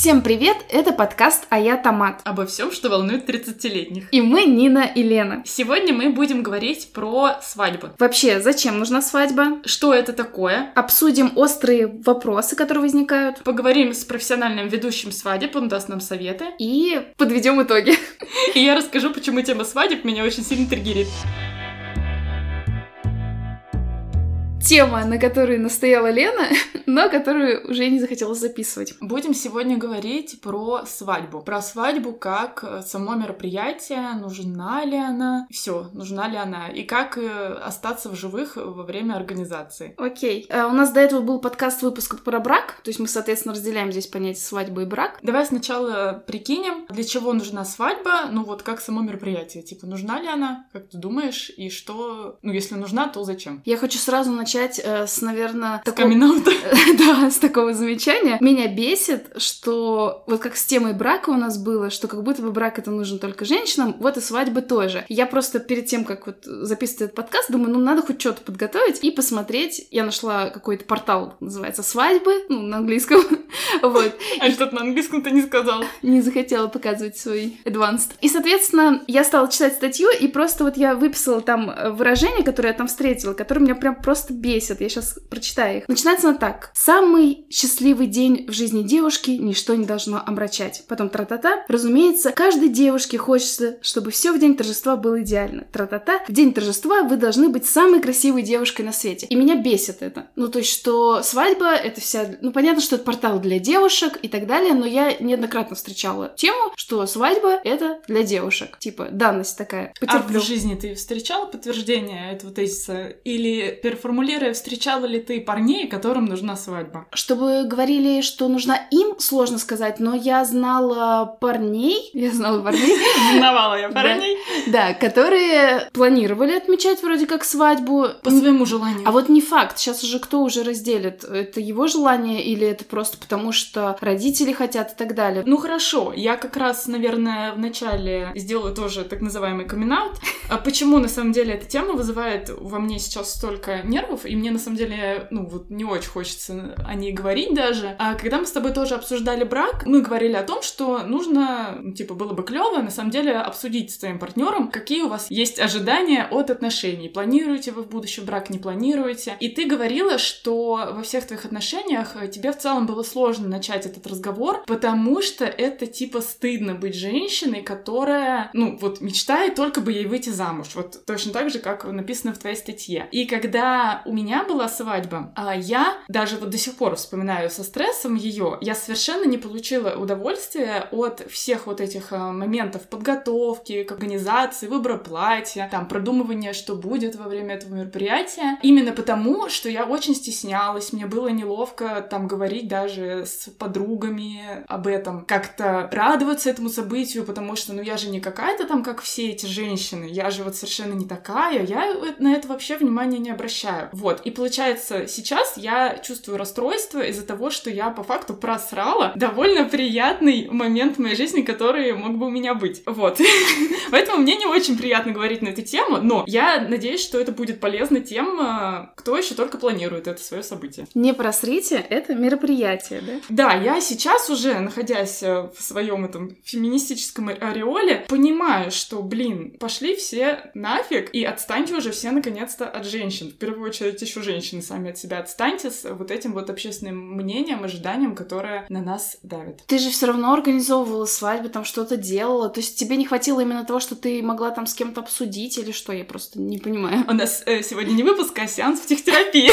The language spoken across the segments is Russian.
Всем привет, это подкаст «Ая Томат». Обо всем, что волнует 30-летних. И мы Нина и Лена. Сегодня мы будем говорить про свадьбы. Вообще, зачем нужна свадьба? Что это такое? Обсудим острые вопросы, которые возникают. Поговорим с профессиональным ведущим свадеб, он даст нам советы. И подведем итоги. И я расскажу, почему тема свадеб меня очень сильно триггерит. Тема, на которую настояла Лена, но которую уже не захотелось записывать. Будем сегодня говорить про свадьбу. Про свадьбу как само мероприятие, нужна ли она, все, нужна ли она, и как остаться в живых во время организации. Окей. У нас до этого был подкаст-выпуск про брак, то есть мы, соответственно, разделяем здесь понятие свадьбы и брак. Давай сначала прикинем, для чего нужна свадьба, ну вот как само мероприятие. Типа, нужна ли она, как ты думаешь, и что... Ну, если нужна, то зачем? Я хочу сразу начать с, наверное, такого... да, с такого замечания. Меня бесит, что вот как с темой брака у нас было, что как будто бы брак это нужен только женщинам, вот и свадьбы тоже. Я просто перед тем, как вот записывать этот подкаст, думаю, ну надо хоть что-то подготовить и посмотреть. Я нашла какой-то портал, называется «Свадьбы», ну, на английском. Вот. А что-то на английском ты не сказала. Не захотела показывать свой advanced. И, соответственно, я стала читать статью, и просто вот я выписала там выражения, которые я там встретила, которые меня прям просто бесят. Я сейчас прочитаю их. Начинается она так. Самый счастливый день в жизни девушки ничто не должно омрачать. Потом тра-та-та. Разумеется, каждой девушке хочется, чтобы все в день торжества было идеально. Тра-та-та. В день торжества вы должны быть самой красивой девушкой на свете. И меня бесит это. Ну, то есть, что свадьба, это вся... Ну, понятно, что это портал для девушек и так далее, но я неоднократно встречала тему, что свадьба — это для девушек. Типа, данность такая. Потерплю. А в жизни ты встречала подтверждение этого тезиса? Или переформулируя, встречала ли ты парней, которым нужна свадьба? Чтобы говорили, что нужна им, сложно сказать, но я знала парней... Знавала я парней. Да, которые планировали отмечать вроде как свадьбу. По своему желанию. А вот не факт. Сейчас уже кто уже разделит? Это его желание или это просто потому, что родители хотят и так далее. Ну хорошо, я как раз, наверное, вначале сделаю тоже так называемый камин-аут. Почему, на самом деле, эта тема вызывает во мне сейчас столько нервов, и мне, на самом деле, ну вот не очень хочется о ней говорить даже. А когда мы с тобой тоже обсуждали брак, мы говорили о том, что нужно, типа, было бы клево, на самом деле, обсудить с твоим партнером, какие у вас есть ожидания от отношений. Планируете вы в будущем брак, не планируете? И ты говорила, что во всех твоих отношениях тебе в целом было сложно начать этот разговор, потому что это типа стыдно быть женщиной, которая, ну, вот мечтает только бы ей выйти замуж, вот точно так же, как написано в твоей статье. И когда у меня была свадьба, я даже вот до сих пор вспоминаю со стрессом ее, я совершенно не получила удовольствия от всех вот этих моментов подготовки, к организации, выбора платья, там, продумывания, что будет во время этого мероприятия, именно потому, что я очень стеснялась, мне было неловко там говорить даже с подругами об этом, как-то радоваться этому событию, потому что, ну, я же не какая-то там, как все эти женщины, я же вот совершенно не такая, я на это вообще внимания не обращаю. Вот, и получается, сейчас я чувствую расстройство из-за того, что я по факту просрала довольно приятный момент в моей жизни, который мог бы у меня быть. Вот. Поэтому мне не очень приятно говорить на эту тему, но я надеюсь, что это будет полезно тем, кто еще только планирует это свое событие. Не просрите это мероприятие, да? Да, я сейчас уже, находясь в своем этом феминистическом ореоле, понимаю, что, блин, пошли все нафиг и отстаньте уже все наконец-то от женщин. В первую очередь еще женщины сами от себя отстаньте с вот этим вот общественным мнением, ожиданием, которое на нас давит. Ты же все равно организовывала свадьбу, там что-то делала, то есть тебе не хватило именно того, что ты могла там с кем-то обсудить или что, я просто не понимаю. У нас сегодня не выпуск, а сеанс в психотерапии.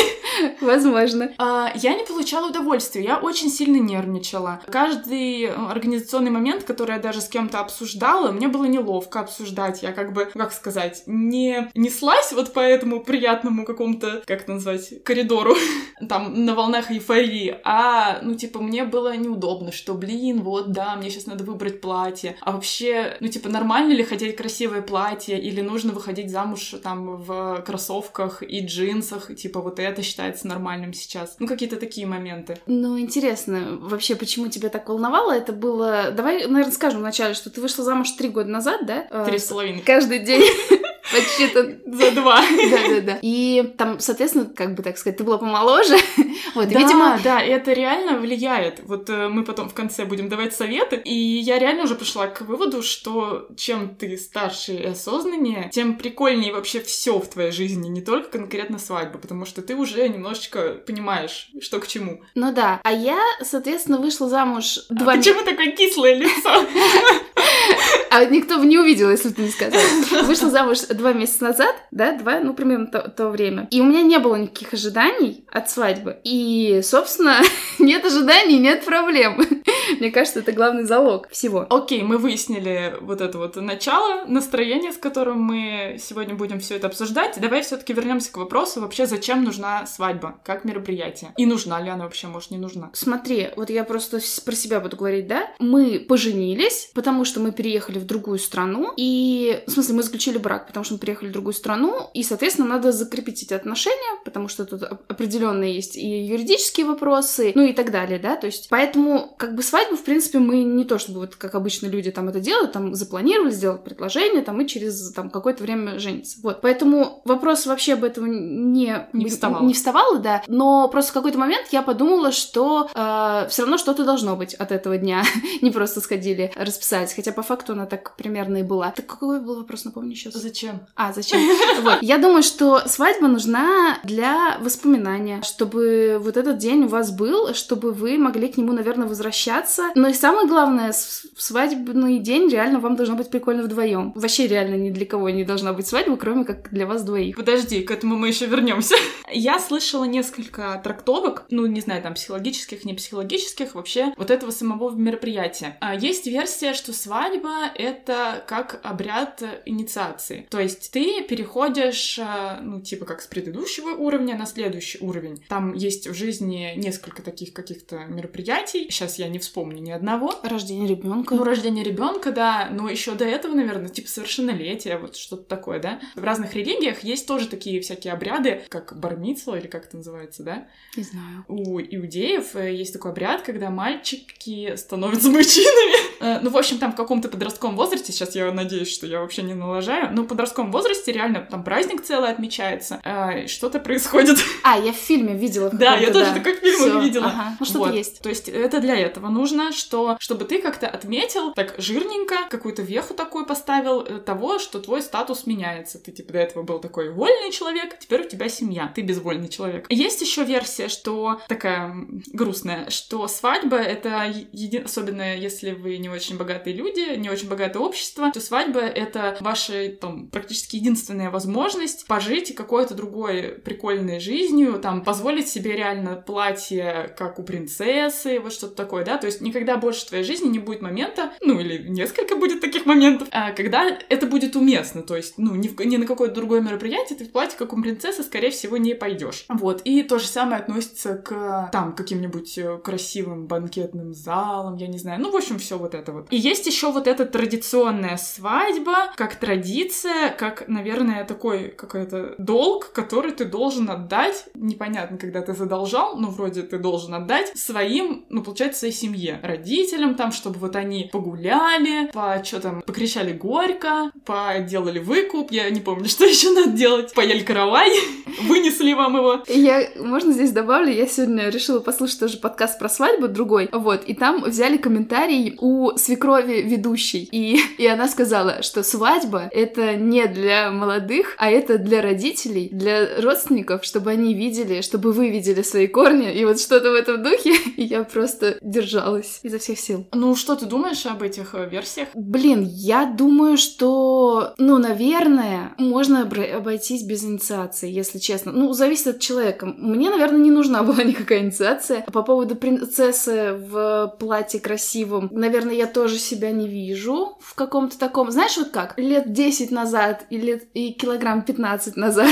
Возможно. Я не получала удовольствия, я очень сильно нервничала. Каждый организационный момент, который я даже с кем-то обсуждала, мне было неловко обсуждать. Я как бы, как сказать, не неслась вот по этому приятному какому-то, как это назвать, коридору, там, на волнах эйфории, а, ну, типа, мне было неудобно, что, блин, вот, да, мне сейчас надо выбрать платье, а вообще, ну, типа, нормально ли хотеть красивое платье, или нужно выходить замуж, там, в кроссовках и джинсах, типа, вот это считается нормальным сейчас. Ну, какие-то такие моменты. Ну, интересно, вообще, почему тебя так волновало? Это было... Давай, наверное, скажем вначале, что ты вышла замуж 3 года назад, да? 3,5. Каждый день... Почти-то за два. Да-да-да. И там, соответственно, как бы так сказать, ты была помоложе. Вот, да, видимо... да, это реально влияет. Вот мы потом в конце будем давать советы. И я реально уже пришла к выводу, что чем ты старше и осознаннее, тем прикольнее вообще все в твоей жизни, не только конкретно свадьба, потому что ты уже немножечко понимаешь, что к чему. Ну да. А я, соответственно, вышла замуж два... Почему такое кислое лицо? А никто бы не увидел, если бы ты не сказала. Вышла замуж 2 месяца назад, да, 2, ну, примерно то время. И у меня не было никаких ожиданий от свадьбы. И, собственно, нет ожиданий, нет проблем. Мне кажется, это главный залог всего. Окей, мы выяснили вот это вот начало, настроение, с которым мы сегодня будем все это обсуждать. Давай все-таки вернемся к вопросу вообще, зачем нужна свадьба как мероприятие? И нужна ли она вообще, может, не нужна? Смотри, вот я просто про себя буду говорить, да? Мы поженились, потому что мы переехали в другую страну, и, в смысле, мы заключили брак, потому что мы переехали в другую страну, и, соответственно, надо закрепить эти отношения, потому что тут определенные есть и юридические вопросы, ну и так далее, да, то есть, поэтому, как бы, свадьбу, в принципе, мы не то чтобы, вот, как обычно люди там это делают, там, запланировали, сделать предложение, там, и через, там, какое-то время жениться, вот, поэтому вопрос вообще об этом не вставал, да, но просто в какой-то момент я подумала, что все равно что-то должно быть от этого дня, не просто сходили расписать, хотя по факту она так примерно и была. Так какой был вопрос, напомню сейчас? Зачем? Вот. Я думаю, что свадьба нужна для воспоминания, чтобы вот этот день у вас был, чтобы вы могли к нему, наверное, возвращаться. Но и самое главное, в свадебный день реально вам должно быть прикольно вдвоем. Вообще реально ни для кого не должна быть свадьба, кроме как для вас двоих. Подожди, к этому мы еще вернемся. Я слышала несколько трактовок, ну, не знаю, там, психологических, не психологических, вообще вот этого самого мероприятия. Есть версия, что свадьба — это как обряд инициации. То есть ты переходишь, ну, типа как с предыдущего уровня на следующий уровень. Там есть в жизни несколько таких каких-то мероприятий. Сейчас я не вспомню ни одного. Рождение ребенка. Ну, рождение ребенка, да. Но еще до этого, наверное, типа совершеннолетие, вот что-то такое, да. В разных религиях есть тоже такие всякие обряды, как бар-мицва, или как это называется, да? Не знаю. У иудеев есть такой обряд, когда мальчики становятся мужчинами. Ну, в общем, там в каком-то подростковом возрасте, сейчас я надеюсь, что я вообще не налажаю, но в подростковом возрасте реально там праздник целый отмечается, что-то происходит. А, я в фильме видела. Да, я тоже такой фильм видела. Ага. Ну, что-то вот есть. То есть это для этого нужно, чтобы ты как-то отметил так жирненько, какую-то веху такую поставил того, что твой статус меняется. Ты, типа, до этого был такой вольный человек, теперь у тебя семья, ты безвольный человек. Есть еще версия, что такая грустная, что свадьба — это особенно если вы не очень богатые люди, не очень богатое общество, то свадьба — это ваши, там, практически единственная возможность пожить какой-то другой прикольной жизнью, там, позволить себе реально платье, как у принцессы, вот что-то такое, да, то есть никогда больше в твоей жизни не будет момента, ну, или несколько будет таких моментов, когда это будет уместно, то есть, ну, ни на какое-то другое мероприятие ты в платье, как у принцессы, скорее всего, не пойдешь. Вот, и то же самое относится к, там, каким-нибудь красивым банкетным залам, я не знаю, ну, в общем, все вот это вот. И есть еще вот эта традиционная свадьба, как традиция, как, наверное, такой какой-то долг, который ты должен отдать. Непонятно, когда ты задолжал, но вроде ты должен отдать своим, ну, получается, своей семье, родителям там, чтобы вот они погуляли, покричали горько, поделали выкуп, я не помню, что еще надо делать, поели каравай, вынесли вам его. Можно здесь добавлю, я сегодня решила послушать тоже подкаст про свадьбу, другой, вот, и там взяли комментарий у свекрови ведущей, и она сказала, что свадьба — это не для молодых, а это для родителей, для родственников, чтобы они видели, чтобы вы видели свои корни, и вот что-то в этом духе, и я просто держалась изо всех сил. Ну, что ты думаешь об этих версиях? Блин, я думаю, что, ну, наверное, можно обойтись без инициации, если честно. Ну, зависит от человека. Мне, наверное, не нужна была никакая инициация. По поводу принцессы в платье красивом, наверное, я тоже себя не вижу в каком-то таком... Знаешь, вот как? Лет 10 назад и килограмм 15 назад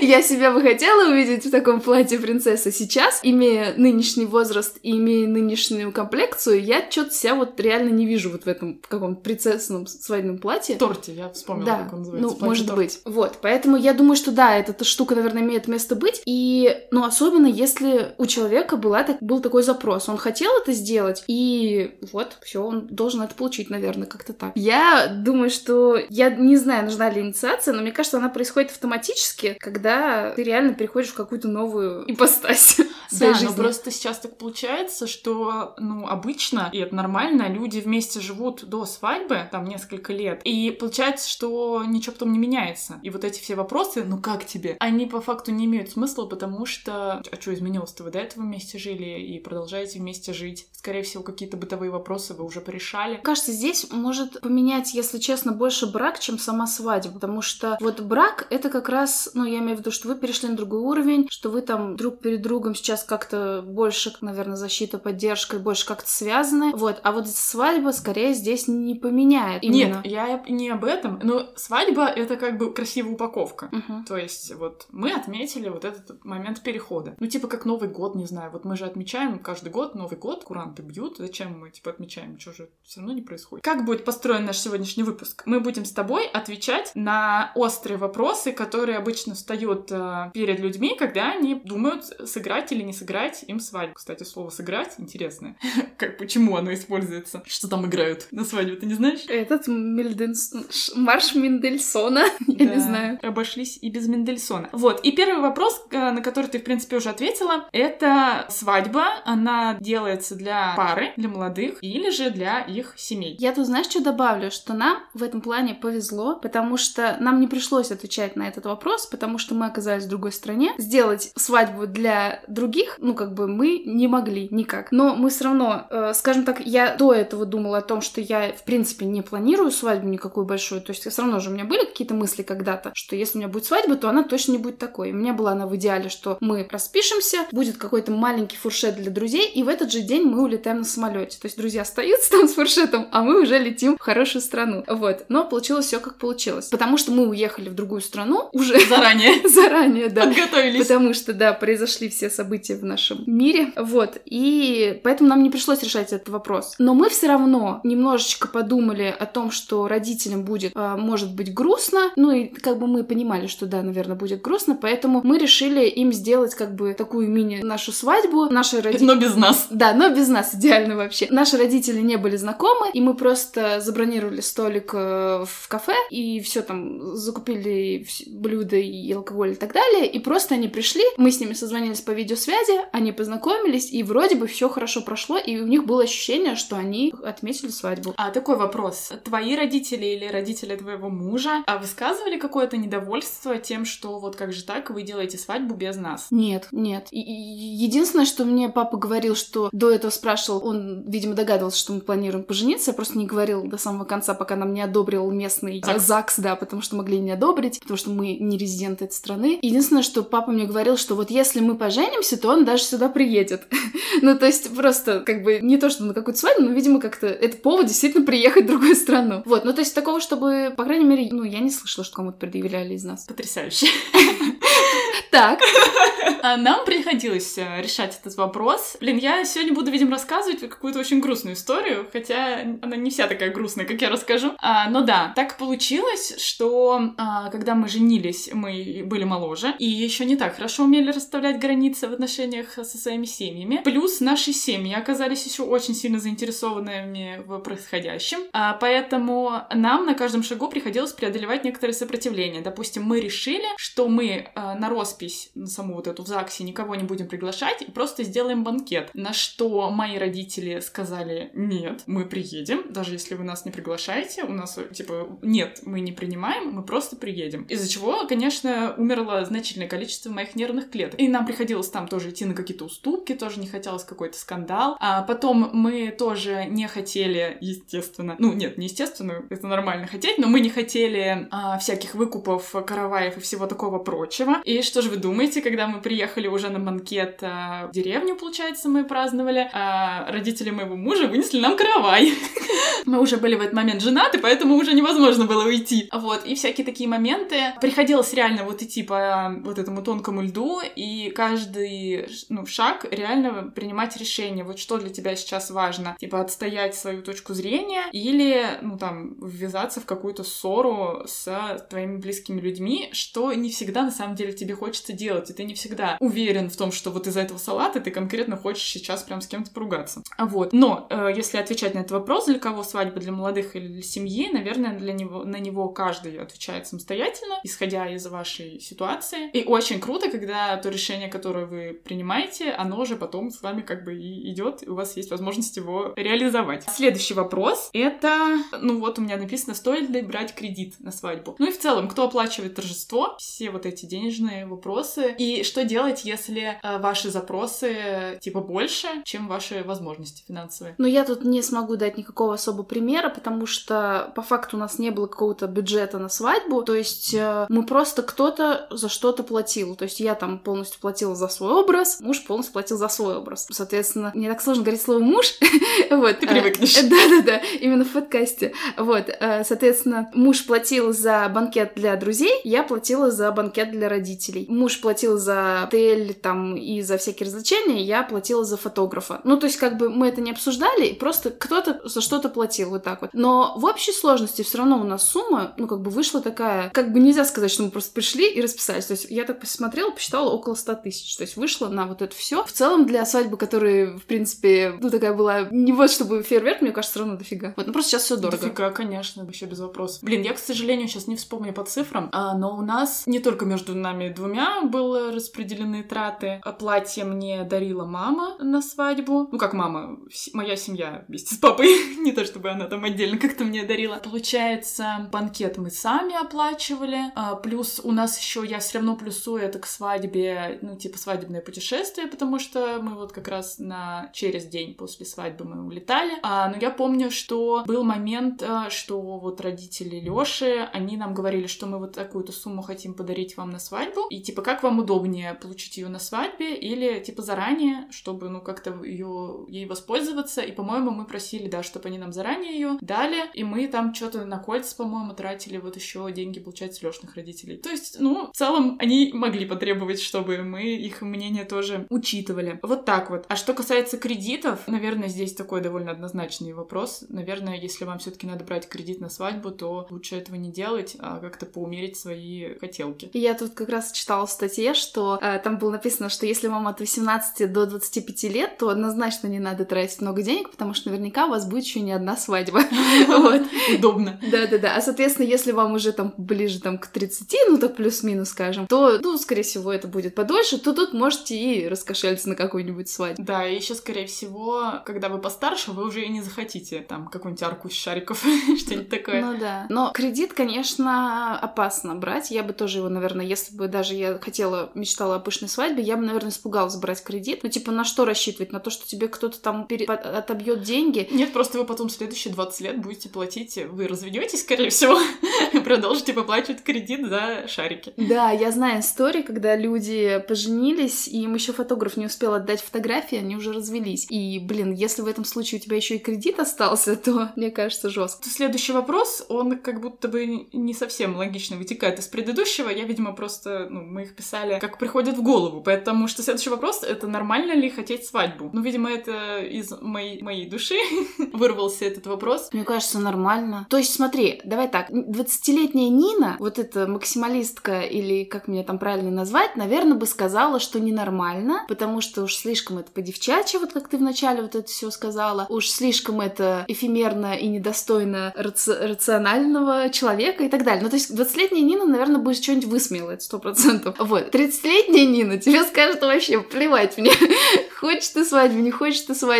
я себя бы хотела увидеть в таком платье принцессы. Сейчас, имея нынешний возраст и имея нынешнюю комплекцию, я что-то себя вот реально не вижу вот в этом каком-то принцессном свадебном платье. В торте, я вспомнила, да, как он называется. Ну, платье, может торт быть. Вот, поэтому я думаю, что да, эта штука, наверное, имеет место быть. И, ну, особенно если у человека был такой запрос. Он хотел это сделать, и вот, все, он он должен это получить, наверное, как-то так. Я думаю, что... Я не знаю, нужна ли инициация, но мне кажется, она происходит автоматически, когда ты реально переходишь в какую-то новую ипостась своей жизни. Да, но просто сейчас так получается, что, ну, обычно, и это нормально, люди вместе живут до свадьбы, там, несколько лет, и получается, что ничего потом не меняется. И вот эти все вопросы, ну, как тебе? Они по факту не имеют смысла, потому что... А что изменилось-то? Вы до этого вместе жили и продолжаете вместе жить. Скорее всего, какие-то бытовые вопросы вы уже порешали. Кажется, здесь может поменять, если честно, больше брак, чем сама свадьба. Потому что вот брак, это как раз, ну, я имею в виду, что вы перешли на другой уровень, что вы там друг перед другом сейчас как-то больше, наверное, защита, поддержка, больше как-то связаны. Вот. А вот свадьба, скорее, здесь не поменяет. Именно. Нет, я не об этом. Но свадьба — это как бы красивая упаковка. Угу. То есть вот мы отметили вот этот момент перехода. Ну, типа как Новый год, не знаю. Вот мы же отмечаем каждый год Новый год, куранты бьют. Зачем мы, типа, отмечаем? Что же все равно не происходит? Как будет построен наш сегодняшний выпуск? Мы будем с тобой отвечать на острые вопросы, которые обычно встают перед людьми, когда они думают, сыграть или не сыграть им свадьбу. Кстати, слово «сыграть» интересное. Как, почему оно используется? Что там играют на свадьбу, ты не знаешь? Этот марш Мендельсона. Я не знаю. Обошлись и без Мендельсона. Вот. И первый вопрос, на который ты, в принципе, уже ответила, это свадьба. Она делается для пары, для молодых или же для их семей. Я тут, знаешь, что добавлю? Что нам в этом плане повезло, потому что нам не пришлось отвечать на этот вопрос, потому что мы оказались в другой стране. Сделать свадьбу для других, ну, как бы мы не могли никак. Но мы все равно, скажем так, я до этого думала о том, что я, в принципе, не планирую свадьбу никакую большую. То есть все равно же у меня были какие-то мысли когда-то, что если у меня будет свадьба, то она точно не будет такой. У меня была она в идеале, что мы распишемся, будет какой-то маленький фуршет для друзей, и в этот же день мы улетаем на самолете. То есть друзья остаются там с фуршетом, а мы уже летим в хорошую страну. Вот. Но получилось все как получилось. Потому что мы уехали в другую страну уже заранее. Заранее, да. Подготовились. Потому что, да, произошли все события в нашем мире. Вот. И поэтому нам не пришлось решать этот вопрос. Но мы все равно немножечко подумали о том, что родителям будет, может быть, грустно. Ну и как бы мы понимали, что да, наверное, будет грустно. Поэтому мы решили им сделать как бы такую мини нашу свадьбу. Наши родители... Но без нас. Да, но без нас. Идеально вообще. Наши родители не были знакомы, и мы просто забронировали столик в кафе, и все там, закупили блюда и алкоголь и так далее, и просто они пришли, мы с ними созвонились по видеосвязи, они познакомились, и вроде бы все хорошо прошло, и у них было ощущение, что они отметили свадьбу. А такой вопрос. Твои родители или родители твоего мужа высказывали какое-то недовольство тем, что вот как же так, вы делаете свадьбу без нас? Нет, нет. Единственное, что мне папа говорил, что до этого спрашивал, он, видимо, догадывался, что мы планируем пожениться, я просто не говорил до самого конца, пока нам не одобрил местный ЗАГС, да, потому что могли не одобрить, потому что мы не резиденты этой страны. Единственное, что папа мне говорил, что вот если мы поженимся, то он даже сюда приедет. Ну, то есть просто как бы не то, что на какую-то свадьбу, но, видимо, как-то это повод действительно приехать в другую страну. Вот, ну, то есть такого, чтобы, по крайней мере, ну, я не слышала, что кому-то предъявляли из нас. Потрясающе. Так. Нам приходилось решать этот вопрос. Блин, я сегодня буду, видимо, рассказывать какую-то очень грустную историю, хотя она не вся такая грустная, как я расскажу. Но да, так получилось, что когда мы женились, мы были моложе и еще не так хорошо умели расставлять границы в отношениях со своими семьями. Плюс наши семьи оказались еще очень сильно заинтересованными в происходящем. Поэтому нам на каждом шагу приходилось преодолевать некоторые сопротивления. Допустим, мы решили, что мы на роспись, на саму вот эту в ЗАГСе, никого не будем приглашать и просто сделаем банкет. На что мои родители сказали: нет, мы приедем, даже если вы нас не приглашаете, у нас, типа, нет, мы не принимаем, мы просто приедем. Из-за чего, конечно, умерло значительное количество моих нервных клеток. И нам приходилось там тоже идти на какие-то уступки, тоже не хотелось какой-то скандал. А потом мы тоже не хотели, естественно, ну нет, не естественно, это нормально хотеть, но мы не хотели всяких выкупов, караваев и всего такого прочего. И что же вы думаете, когда мы приехали уже на банкет в деревню, получается, мы праздновали, родители моего мужа вынесли нам каравай. Мы уже были в этот момент женаты, поэтому уже невозможно было уйти. Вот, и всякие такие моменты. Приходилось реально вот идти по вот этому тонкому льду, и каждый, ну, шаг реально принимать решение, вот что для тебя сейчас важно. Типа отстоять свою точку зрения или, ну, там, ввязаться в какую-то ссору с твоими близкими людьми, что не всегда, на самом деле, тебе хочется хочется делать, и ты не всегда уверен в том, что вот из-за этого салата ты конкретно хочешь сейчас прям с кем-то поругаться. Вот. Но если отвечать на этот вопрос, для кого свадьба, для молодых или для семьи, наверное, на него каждый отвечает самостоятельно, исходя из вашей ситуации. И очень круто, когда то решение, которое вы принимаете, оно же потом с вами как бы и идет, и у вас есть возможность его реализовать. Следующий вопрос — это, у меня написано, стоит ли брать кредит на свадьбу. Ну и в целом, кто оплачивает торжество, все вот эти денежные вопросы, и что делать, если ваши запросы типа больше, чем ваши возможности финансовые. Но я тут не смогу дать никакого особого примера, потому что по факту у нас не было какого-то бюджета на свадьбу, то есть мы просто кто-то за что-то платил, то есть я там полностью платила за свой образ, муж полностью платил за свой образ. Соответственно, мне так сложно говорить слово «муж». Ты привыкнешь. Да-да-да, именно в подкасте. Соответственно, муж платил за банкет для друзей, я платила за банкет для родителей. Муж платил за отель там и за всякие развлечения, я платила за фотографа. То есть как бы мы это не обсуждали, просто кто-то за что-то платил, вот так вот. Но в общей сложности все равно у нас сумма, вышла такая, нельзя сказать, что мы просто пришли и расписались. То есть я так посмотрела, посчитала около 100 000. То есть вышло на вот это все. В целом для свадьбы, которая, в принципе, такая была, не вот чтобы фейерверк, мне кажется, все равно дофига. Просто сейчас все дорого. Дофига, конечно, вообще без вопросов. Я, к сожалению, сейчас не вспомню по цифрам, но у нас не только между нами двумя были распределены траты. Платье мне дарила мама на свадьбу. Как мама, моя семья вместе с папой. Не то чтобы она там отдельно как-то мне дарила. Получается, банкет мы сами оплачивали. Плюс у нас еще, я все равно плюсую это к свадьбе, свадебное путешествие, потому что мы вот как раз через день после свадьбы мы улетали. Но я помню, что был момент, что вот родители Лёши, они нам говорили, что мы вот такую-то сумму хотим подарить вам на свадьбу, и как вам удобнее получить ее на свадьбе или заранее, чтобы как-то ей воспользоваться. И, по-моему, мы просили, да, чтобы они нам заранее ее дали, и мы там что-то на кольца, по-моему, тратили вот еще деньги, получается, Лёшных родителей. То есть, в целом, они могли потребовать, чтобы мы их мнение тоже учитывали. Вот так вот. А что касается кредитов, наверное, здесь такой довольно однозначный вопрос. Наверное, если вам все-таки надо брать кредит на свадьбу, то лучше этого не делать, а как-то поумерить свои хотелки. Я тут как раз читала в статье, что там было написано, что если вам от 18 до 25 лет, то однозначно не надо тратить много денег, потому что наверняка у вас будет еще не одна свадьба. Удобно. Да-да-да. А, соответственно, если вам уже там ближе к 30, так плюс-минус, скажем, то, скорее всего, это будет подольше, то тут можете и раскошелиться на какую-нибудь свадьбу. Да, и еще, скорее всего, когда вы постарше, вы уже и не захотите там какую-нибудь арку из шариков, что-нибудь такое. Ну да. Но кредит, конечно, опасно брать. Я бы тоже его, наверное, если бы даже я мечтала о пышной свадьбе, я бы, наверное, испугалась брать кредит. На что рассчитывать? На то, что тебе кто-то там отобьет деньги? Нет, просто вы потом следующие 20 лет будете платить, вы разведетесь, скорее всего, и продолжите поплачивать кредит за шарики. Да, я знаю истории, когда люди поженились, и им еще фотограф не успел отдать фотографии, они уже развелись. И, если в этом случае у тебя еще и кредит остался, то, мне кажется, жестко. Следующий вопрос, он как будто бы не совсем логично вытекает из предыдущего. Я, видимо, просто, мы их писали, как приходит в голову, потому что следующий вопрос — это нормально ли хотеть свадьбу? Видимо, это из моей души вырвался этот вопрос. Мне кажется, нормально. То есть, смотри, давай так, 20-летняя Нина, вот эта максималистка, или как меня там правильно назвать, наверное, бы сказала, что ненормально, потому что уж слишком это по-девчачьи, вот как ты вначале вот это все сказала, уж слишком это эфемерно и недостойно рационального человека и так далее. То есть, 20-летняя Нина, наверное, бы что-нибудь высмеяла, это 100%. 30-летняя Нина тебе скажет вообще, плевать мне, хочешь ты свадьбу, не хочешь ты свадьбу.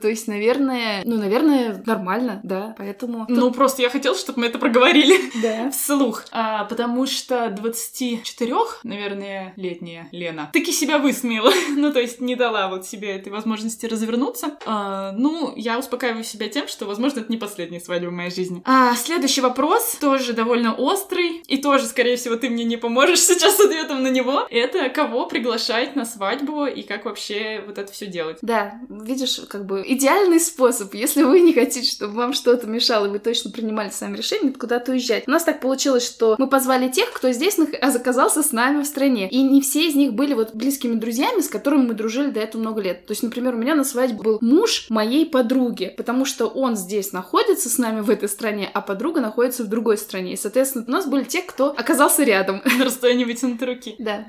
То есть, наверное, нормально, да, поэтому... Просто я хотела, чтобы мы это проговорили вслух, потому что 24, наверное, летняя Лена таки себя высмеяла, то есть не дала вот себе этой возможности развернуться. Я успокаиваю себя тем, что, возможно, это не последняя свадьба в моей жизни. Следующий вопрос, тоже довольно острый, и тоже, скорее всего, ты мне не поможешь сейчас с ответом на него. Это кого приглашать на свадьбу и как вообще вот это все делать. Да, видишь, идеальный способ, если вы не хотите, чтобы вам что-то мешало, и вы точно принимали сами решение, куда-то уезжать. У нас так получилось, что мы позвали тех, кто здесь оказался с нами в стране, и не все из них были близкими друзьями, с которыми мы дружили до этого много лет. То есть, например, у меня на свадьбе был муж моей подруги, потому что он здесь находится с нами в этой стране, а подруга находится в другой стране, и, соответственно, у нас были те, кто оказался рядом. На расстоянии вытянутой руки. руки. Да.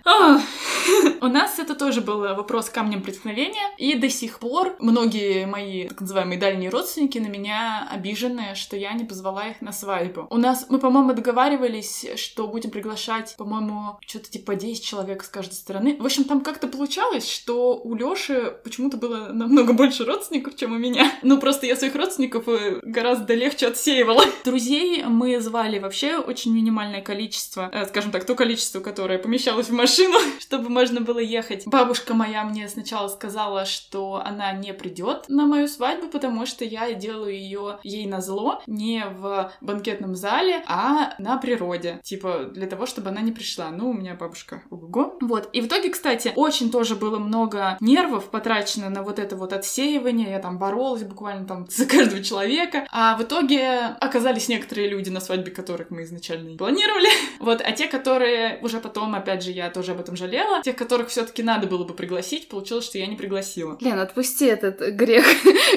У нас это тоже был вопрос камнем преткновения. И до сих пор многие мои так называемые дальние родственники на меня обижены, что я не позвала их на свадьбу. У нас, мы, по-моему, договаривались, что будем приглашать, по-моему, что-то типа 10 человек с каждой стороны. В общем, там как-то получалось, что у Лёши почему-то было намного больше родственников, чем у меня. Ну, просто я своих родственников гораздо легче отсеивала. Друзей мы звали вообще очень минимальное количество. Скажем так, то количество, которое помещалось в машину, чтобы можно было ехать. Бабушка моя мне сначала сказала, что она не придет на мою свадьбу, потому что я делаю ее ей назло не в банкетном зале, а на природе. Типа, для того, чтобы она не пришла. Ну, у меня бабушка ого-го. Вот. И в итоге, кстати, очень тоже было много нервов потрачено на вот это вот отсеивание. Я там боролась буквально там за каждого человека. А в итоге оказались некоторые люди на свадьбе, которых мы изначально не планировали. Вот. А те, которые уже потом, опять же, я тоже об этом жалела, тех, которых все-таки надо было бы пригласить, получилось, что я не пригласила. Лен, отпусти этот грех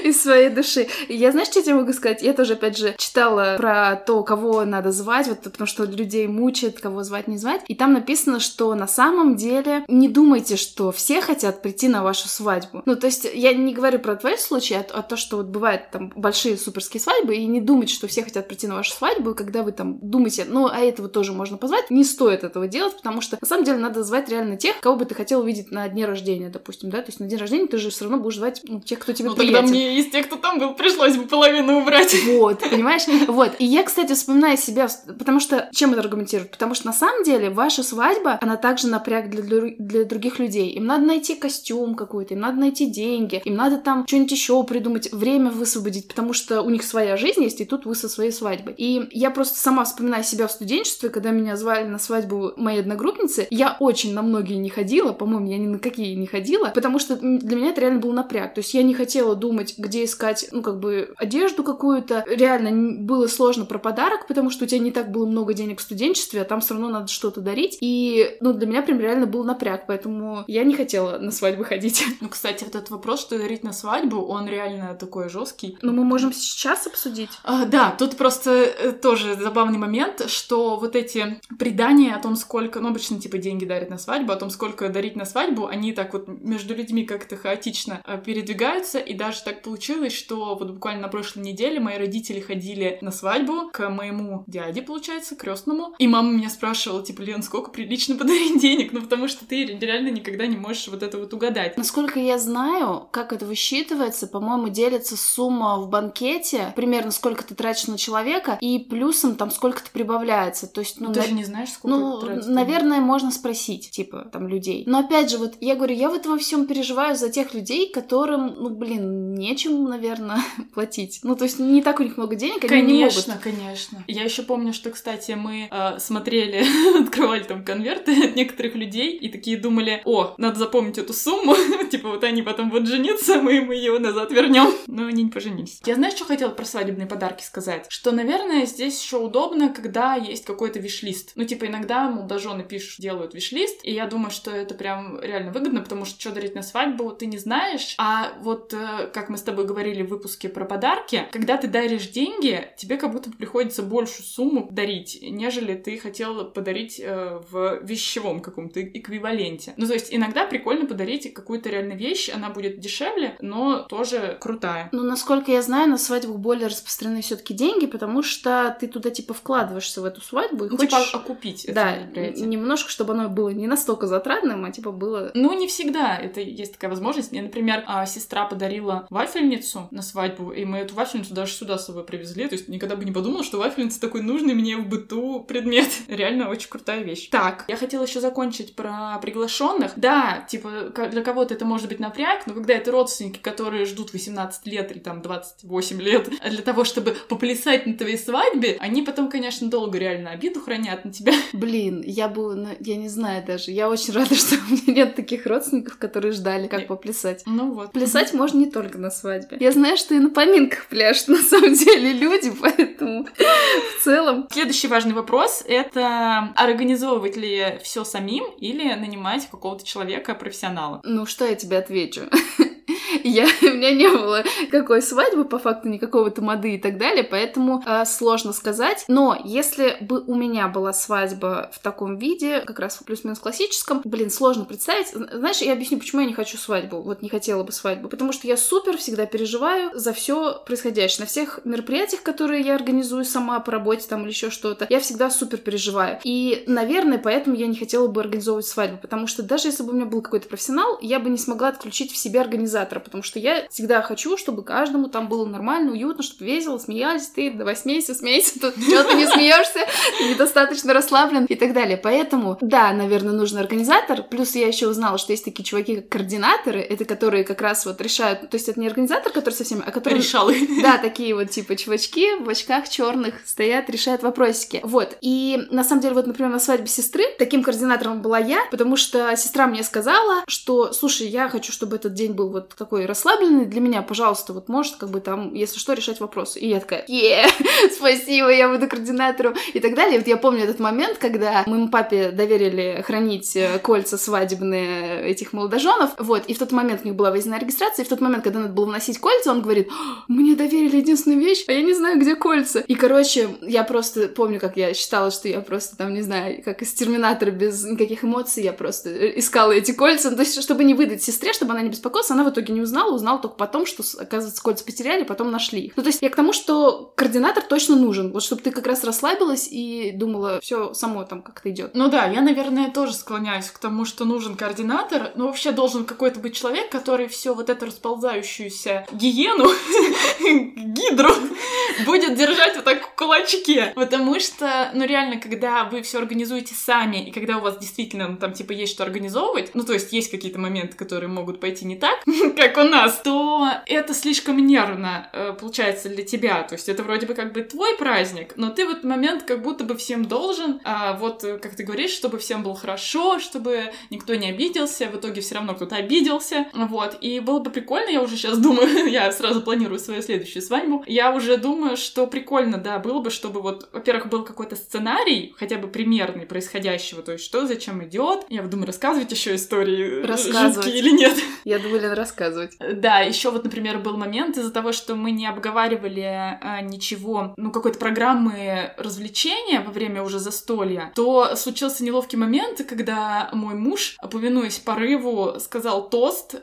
из своей души. Я, знаешь, что я тебе могу сказать? Я тоже, опять же, читала про то, кого надо звать, вот потому что людей мучает, кого звать, не звать. И там написано, что на самом деле не думайте, что все хотят прийти на вашу свадьбу. Ну, то есть, я не говорю про твои случаи, а то, что вот бывают там большие суперские свадьбы, и не думайте, что все хотят прийти на вашу свадьбу, и когда вы там думаете, ну, а этого тоже можно позвать, не стоит этого делать, потому что на самом деле надо звать реально тех, кого бы ты хотел увидеть на дне рождения, допустим, да, то есть на день рождения ты же все равно будешь звать тех, кто тебе приятен. Ну, тогда мне из тех, кто там был, пришлось бы половину убрать. Вот, понимаешь? Вот. И я, кстати, вспоминаю себя, потому что, чем это аргументирует? Потому что на самом деле ваша свадьба, она также напряг для других людей. Им надо найти костюм какой-то, им надо найти деньги, им надо там что-нибудь еще придумать, время высвободить, потому что у них своя жизнь есть, и тут вы со своей свадьбой. И я просто сама вспоминаю себя в студенчестве, когда меня звали на свадьбу моей одногруппницы, я очень на многие не ходила, по-моему, я ни на какие не ходила, потому что для меня это реально был напряг. То есть я не хотела думать, где искать, ну, как бы, одежду какую-то. Реально было сложно про подарок, потому что у тебя не так было много денег в студенчестве, а там все равно надо что-то дарить. И, ну, для меня прям реально был напряг, поэтому я не хотела на свадьбу ходить. Ну, кстати, вот этот вопрос, что дарить на свадьбу, он реально такой жесткий. Ну, мы можем сейчас обсудить. А, да, тут просто тоже забавный момент, что вот эти предания о том, сколько, ну, обычно, типа, деньги дарят на свадьбу, о том, сколько дарить на свадьбу, они так вот между людьми как-то хаотично передвигаются, и даже так получилось, что вот буквально на прошлой неделе мои родители ходили на свадьбу к моему дяде, получается, крестному, и мама меня спрашивала, типа, Лен, сколько прилично подарить денег? Ну, потому что ты реально никогда не можешь вот это вот угадать. Насколько я знаю, как это высчитывается, по-моему, делится сумма в банкете, примерно сколько ты тратишь на человека, и плюсом там сколько-то прибавляется. То есть, ну, ты же не знаешь, сколько ты тратишь. Ну, наверное, можно спросить, типа, там, людей. Но, опять же, вот, я говорю, я вот во всем переживаю за тех людей, которым, ну, блин, нечем, наверное, платить. Ну, то есть, не так у них много денег, они не могут. Конечно, конечно. Я еще помню, что, кстати, мы смотрели, открывали там конверты от некоторых людей и такие думали, о, надо запомнить эту сумму, типа, вот они потом будут жениться, мы ее назад вернем. Но они не поженились. Я, знаешь, что хотела про свадебные подарки сказать? Что, наверное, здесь еще удобно, когда есть какой-то виш-лист. Ну, типа, иногда молодожены пишут, делают виш-лист, и я думаю, что это прям реально выгодно, потому что что дарить на свадьбу, ты не знаешь. А вот, как мы с тобой говорили в выпуске про подарки, когда ты даришь деньги, тебе как будто приходится большую сумму дарить, нежели ты хотела подарить в вещевом каком-то эквиваленте. Ну, то есть, иногда прикольно подарить какую-то реально вещь, она будет дешевле, но тоже крутая. Ну, насколько я знаю, на свадьбах более распространены все-таки деньги, потому что ты туда, типа, вкладываешься в эту свадьбу и хочешь... Типа, окупить это мероприятие. Да, немножко, чтобы оно было не настолько затратным, а, типа, было... Ну, не всегда это есть такая возможность. Мне, например, сестра подарила вафельницу на свадьбу, и мы эту вафельницу даже сюда с собой привезли. То есть, никогда бы не подумала, что вафельница такой нужный мне в быту предмет. Реально очень крутая вещь. Так, я хотела еще закончить про приглашенных. Да, типа, для кого-то это может быть напряг, но когда это родственники, которые ждут 18 лет или там 28 лет для того, чтобы поплясать на твоей свадьбе, они потом, конечно, долго реально обиду хранят на тебя. Блин, я бы, ну, я не знаю даже. Я очень рада, что у меня нет таких родственников, которые ждали, как поплясать. Ну вот. Плясать можно не только на свадьбе. Я знаю, что и на поминках пляшут, на самом деле, люди, поэтому в целом. Следующий важный вопрос — это организовывать ли все самим или нанимать какого-то человека, профессионала? Ну, что я тебе отвечу? У меня не было какой свадьбы, по факту, никакого тамады и так далее, поэтому сложно сказать. Но если бы у меня была свадьба в таком виде, как раз плюс-минус классическом, сложно представить. Знаешь, я объясню, почему я не хочу свадьбу. Вот не хотела бы свадьбу. Потому что я супер всегда переживаю за все происходящее. На всех мероприятиях, которые я организую сама по работе там или еще что-то, я всегда супер переживаю. И, наверное, поэтому я не хотела бы организовывать свадьбу. Потому что даже если бы у меня был какой-то профессионал, я бы не смогла отключить в себе организатора. Потому что я всегда хочу, чтобы каждому там было нормально, уютно, чтобы весело, смеялись. Ты давай смейся, смейся. Тут что ты не смеешься, ты недостаточно расслаблен и так далее. Поэтому, да, наверное, нужен организатор. Плюс я еще узнала, что есть такие чуваки, как координаторы, это которые как раз вот решают, то есть это не организатор, который со всеми, а который... Решалы. Да, такие вот типа чувачки в очках черных стоят, решают вопросики. Вот. И на самом деле, вот, например, на свадьбе сестры таким координатором была я, потому что сестра мне сказала, что, слушай, я хочу, чтобы этот день был вот такой расслабленный для меня, пожалуйста, вот может как бы там, если что, решать вопросы. И я такая, спасибо, я буду координатором и так далее. И вот я помню этот момент, когда моему папе доверили хранить кольца свадебные этих молодоженов, вот, и в тот момент у них была выездная регистрация, и в тот момент, когда надо было вносить кольца, он говорит, мне доверили единственную вещь, а я не знаю, где кольца. И, короче, я просто помню, как я считала, что я просто там, не знаю, как из Терминатора без никаких эмоций, я просто искала эти кольца, то есть, чтобы не выдать сестре, чтобы она не беспокоилась, она в итоге не узнала только потом, что, оказывается, кольца потеряли, потом нашли их. Ну, то есть, я к тому, что координатор точно нужен, вот, чтобы ты как раз расслабилась и думала, все само там как-то идет. Ну да, я, наверное, тоже склоняюсь к тому, что нужен координатор, но вообще должен какой-то быть человек, который все вот эту расползающуюся гиену, гидру, будет держать вот так в кулачке. Потому что, ну реально, когда вы все организуете сами, и когда у вас действительно там типа есть что организовывать, ну то есть есть какие-то моменты, которые могут пойти не так, как у нас, то это слишком нервно получается для тебя. То есть это вроде бы как бы твой праздник, но ты в этот момент как будто бы всем должен, вот как ты говоришь, чтобы всем было хорошо, чтобы никто не обиделся, в итоге все равно кто-то обиделся, вот, и было бы прикольно, я уже сейчас думаю, я сразу планирую свою следующую свадьбу, я уже думаю, что прикольно, да, было бы, чтобы вот, во-первых, был какой-то сценарий, хотя бы примерный происходящего, то есть что, зачем идет, я думаю, рассказывать еще истории жуткие или нет? Я думаю, Лена, рассказывать. Да, еще вот, например, был момент из-за того, что мы не обговаривали ничего, ну, какой-то программы развлечения во время уже застолья, то случился неловкий момент, когда мой муж, повинуясь порыву, сказал тост,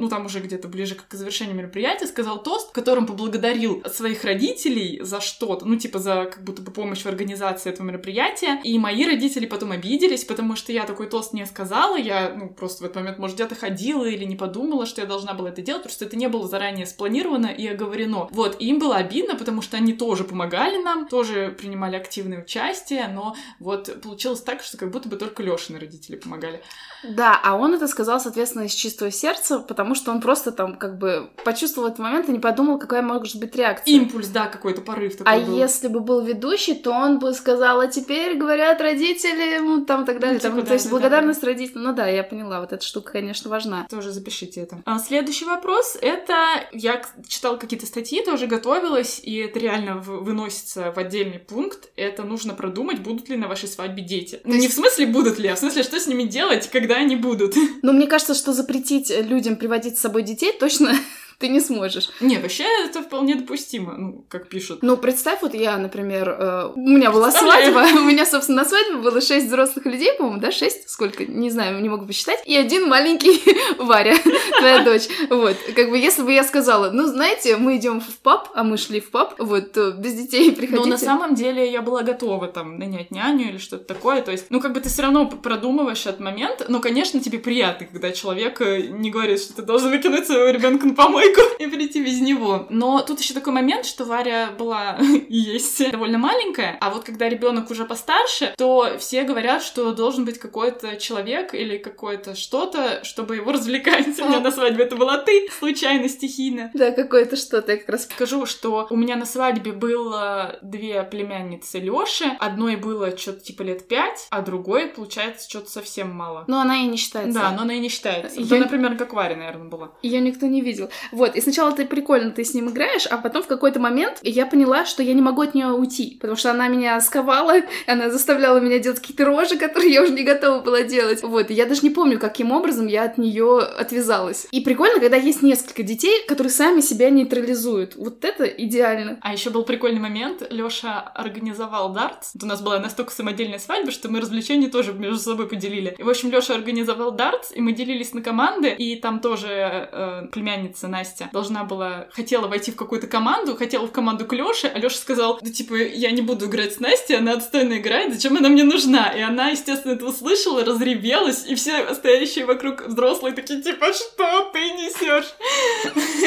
ну там уже где-то ближе к завершению мероприятия, сказал тост, которым поблагодарил своих родителей за что-то, ну типа за как будто бы помощь в организации этого мероприятия, и мои родители потом обиделись, потому что я такой тост не сказала, я ну просто в этот момент, может, где-то ходила или не подумала, что я должна была это делать, потому что это не было заранее спланировано и оговорено. Вот, и им было обидно, потому что они тоже помогали нам, тоже принимали активное участие, но вот получилось так, что как будто бы только Лешины родители помогали. Да, а он это сказал, соответственно, из чистого сердца, потому что он просто там как бы почувствовал этот момент и не подумал, какая может быть реакция. Импульс, да, какой-то порыв такой был. Если бы был ведущий, то он бы сказал, а теперь говорят родители, ну там и так далее. Ну, типа, там, да, то есть да, благодарность да, родителям. Ну да, я поняла, вот эта штука, конечно, важна. Тоже запишите это. А следующий вопрос, это я читала какие-то статьи, тоже готовилась, и это реально выносится в отдельный пункт. Это нужно продумать, будут ли на вашей свадьбе дети. Ну, не в смысле будут ли, а в смысле, что с ними делать, когда они будут. Ну, мне кажется, что запретить людям приводить с собой детей точно... ты не сможешь. Нет, вообще это вполне допустимо, ну, как пишут. Ну, представь, вот я, например, у меня была свадьба, у меня, собственно, на свадьбе было 6 взрослых людей, по-моему, да, 6, сколько, не знаю, не могу посчитать, и один маленький Варя, твоя дочь, вот, как бы, если бы я сказала, ну, знаете, мы идем в паб, а мы шли в паб, вот, без детей приходите. Но на самом деле я была готова, там, нанять няню или что-то такое, то есть, ну, как бы ты все равно продумываешь этот момент, но, конечно, тебе приятно, когда человек не говорит, что ты должен выкинуть своего ребенка на помойку, и прийти без него. Но тут еще такой момент, что Варя была и есть довольно маленькая, а вот когда ребенок уже постарше, то все говорят, что должен быть какой-то человек или какое-то что-то, чтобы его развлекать. У меня на свадьбе это была ты, случайно, стихийно. Да, какое-то что-то. Я как раз скажу, что у меня на свадьбе было 2 племянницы Лёши. Одной было что-то типа лет 5, а другой, получается, что-то совсем мало. Но она и не считается. Да, но она и не считается. Её... например, как Варя, наверное, была. Ее никто не видел. Вот, и сначала это прикольно, ты с ним играешь, а потом в какой-то момент я поняла, что я не могу от нее уйти, потому что она меня сковала, она заставляла меня делать какие-то рожи, которые я уже не готова была делать. Вот, и я даже не помню, каким образом я от нее отвязалась. И прикольно, когда есть несколько детей, которые сами себя нейтрализуют. Вот это идеально. А еще был прикольный момент. Леша организовал дартс. Вот у нас была настолько самодельная свадьба, что мы развлечения тоже между собой поделили. И, в общем, Леша организовал дартс, и мы делились на команды, и там тоже племянница Настя должна была, хотела войти в какую-то команду, хотела в команду к Лёше, а Лёша сказал, да типа, я не буду играть с Настей, она отстойно играет, зачем она мне нужна? И она, естественно, это услышала, разревелась, и все стоящие вокруг взрослые такие, типа, что ты несешь?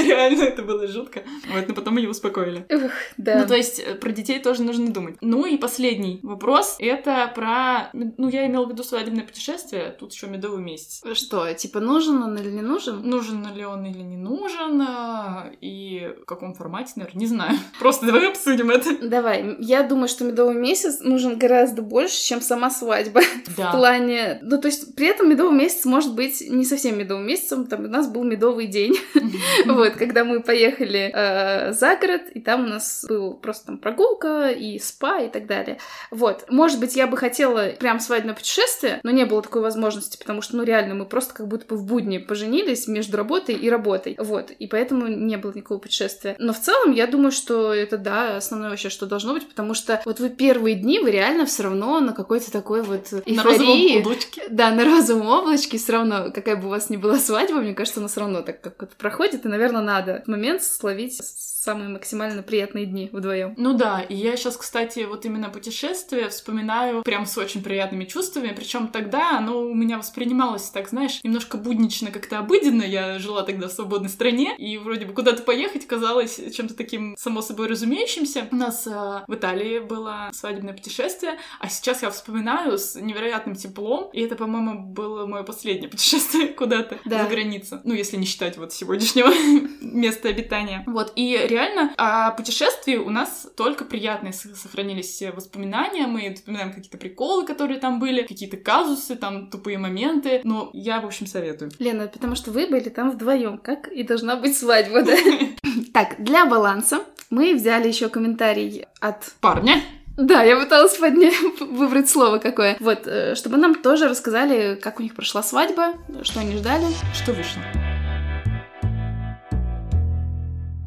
Реально, это было жутко. Вот, но потом ее успокоили. Да. Ну, то есть, про детей тоже нужно думать. Ну, и последний вопрос, это про, ну, я имела в виду свадебное путешествие, тут еще медовый месяц. Что, типа, нужен он или не нужен? Нужен ли он или не нужен, и в каком формате, наверное, не знаю. Просто давай обсудим это. Давай. Я думаю, что медовый месяц нужен гораздо больше, чем сама свадьба. Да. В плане... Ну, то есть, при этом медовый месяц может быть не совсем медовым месяцем, там у нас был медовый день. Вот, когда мы поехали за город, и там у нас был просто там прогулка, и спа, и так далее. Вот. Может быть, я бы хотела прям свадебное путешествие, но не было такой возможности, потому что, ну, реально, мы просто как будто бы в будни поженились между работой и работой. Вот. И поэтому не было никакого путешествия. Но в целом, я думаю, что это, да, основное вообще, что должно быть, потому что вот вы первые дни, вы реально все равно на какой-то такой вот эйфории. На розовом облачке. Да, на розовом облачке. Все равно, какая бы у вас ни была свадьба, мне кажется, она все равно так как-то проходит, и, наверное, надо в момент словить самые максимально приятные дни вдвоем. Ну да, и я сейчас, кстати, вот именно путешествие вспоминаю прям с очень приятными чувствами, причем тогда оно у меня воспринималось, так знаешь, немножко буднично, как-то обыденно, я жила тогда в свободной стране, и вроде бы куда-то поехать казалось чем-то таким само собой разумеющимся. У нас в Италии было свадебное путешествие, а сейчас я вспоминаю с невероятным теплом, и это, по-моему, было мое последнее путешествие куда-то за границу, ну, если не считать вот сегодняшнего места обитания. Вот, и реально, о путешествии у нас только приятные сохранились все воспоминания, мы вспоминаем какие-то приколы, которые там были, какие-то казусы, там тупые моменты, но я, в общем, советую. Лена, потому что вы были там вдвоем, как и должна быть свадьба, да? Так, для баланса мы взяли еще комментарий от парня. Да, я пыталась под ней выбрать слово какое. Вот, чтобы нам тоже рассказали, как у них прошла свадьба, что они ждали, что вышло.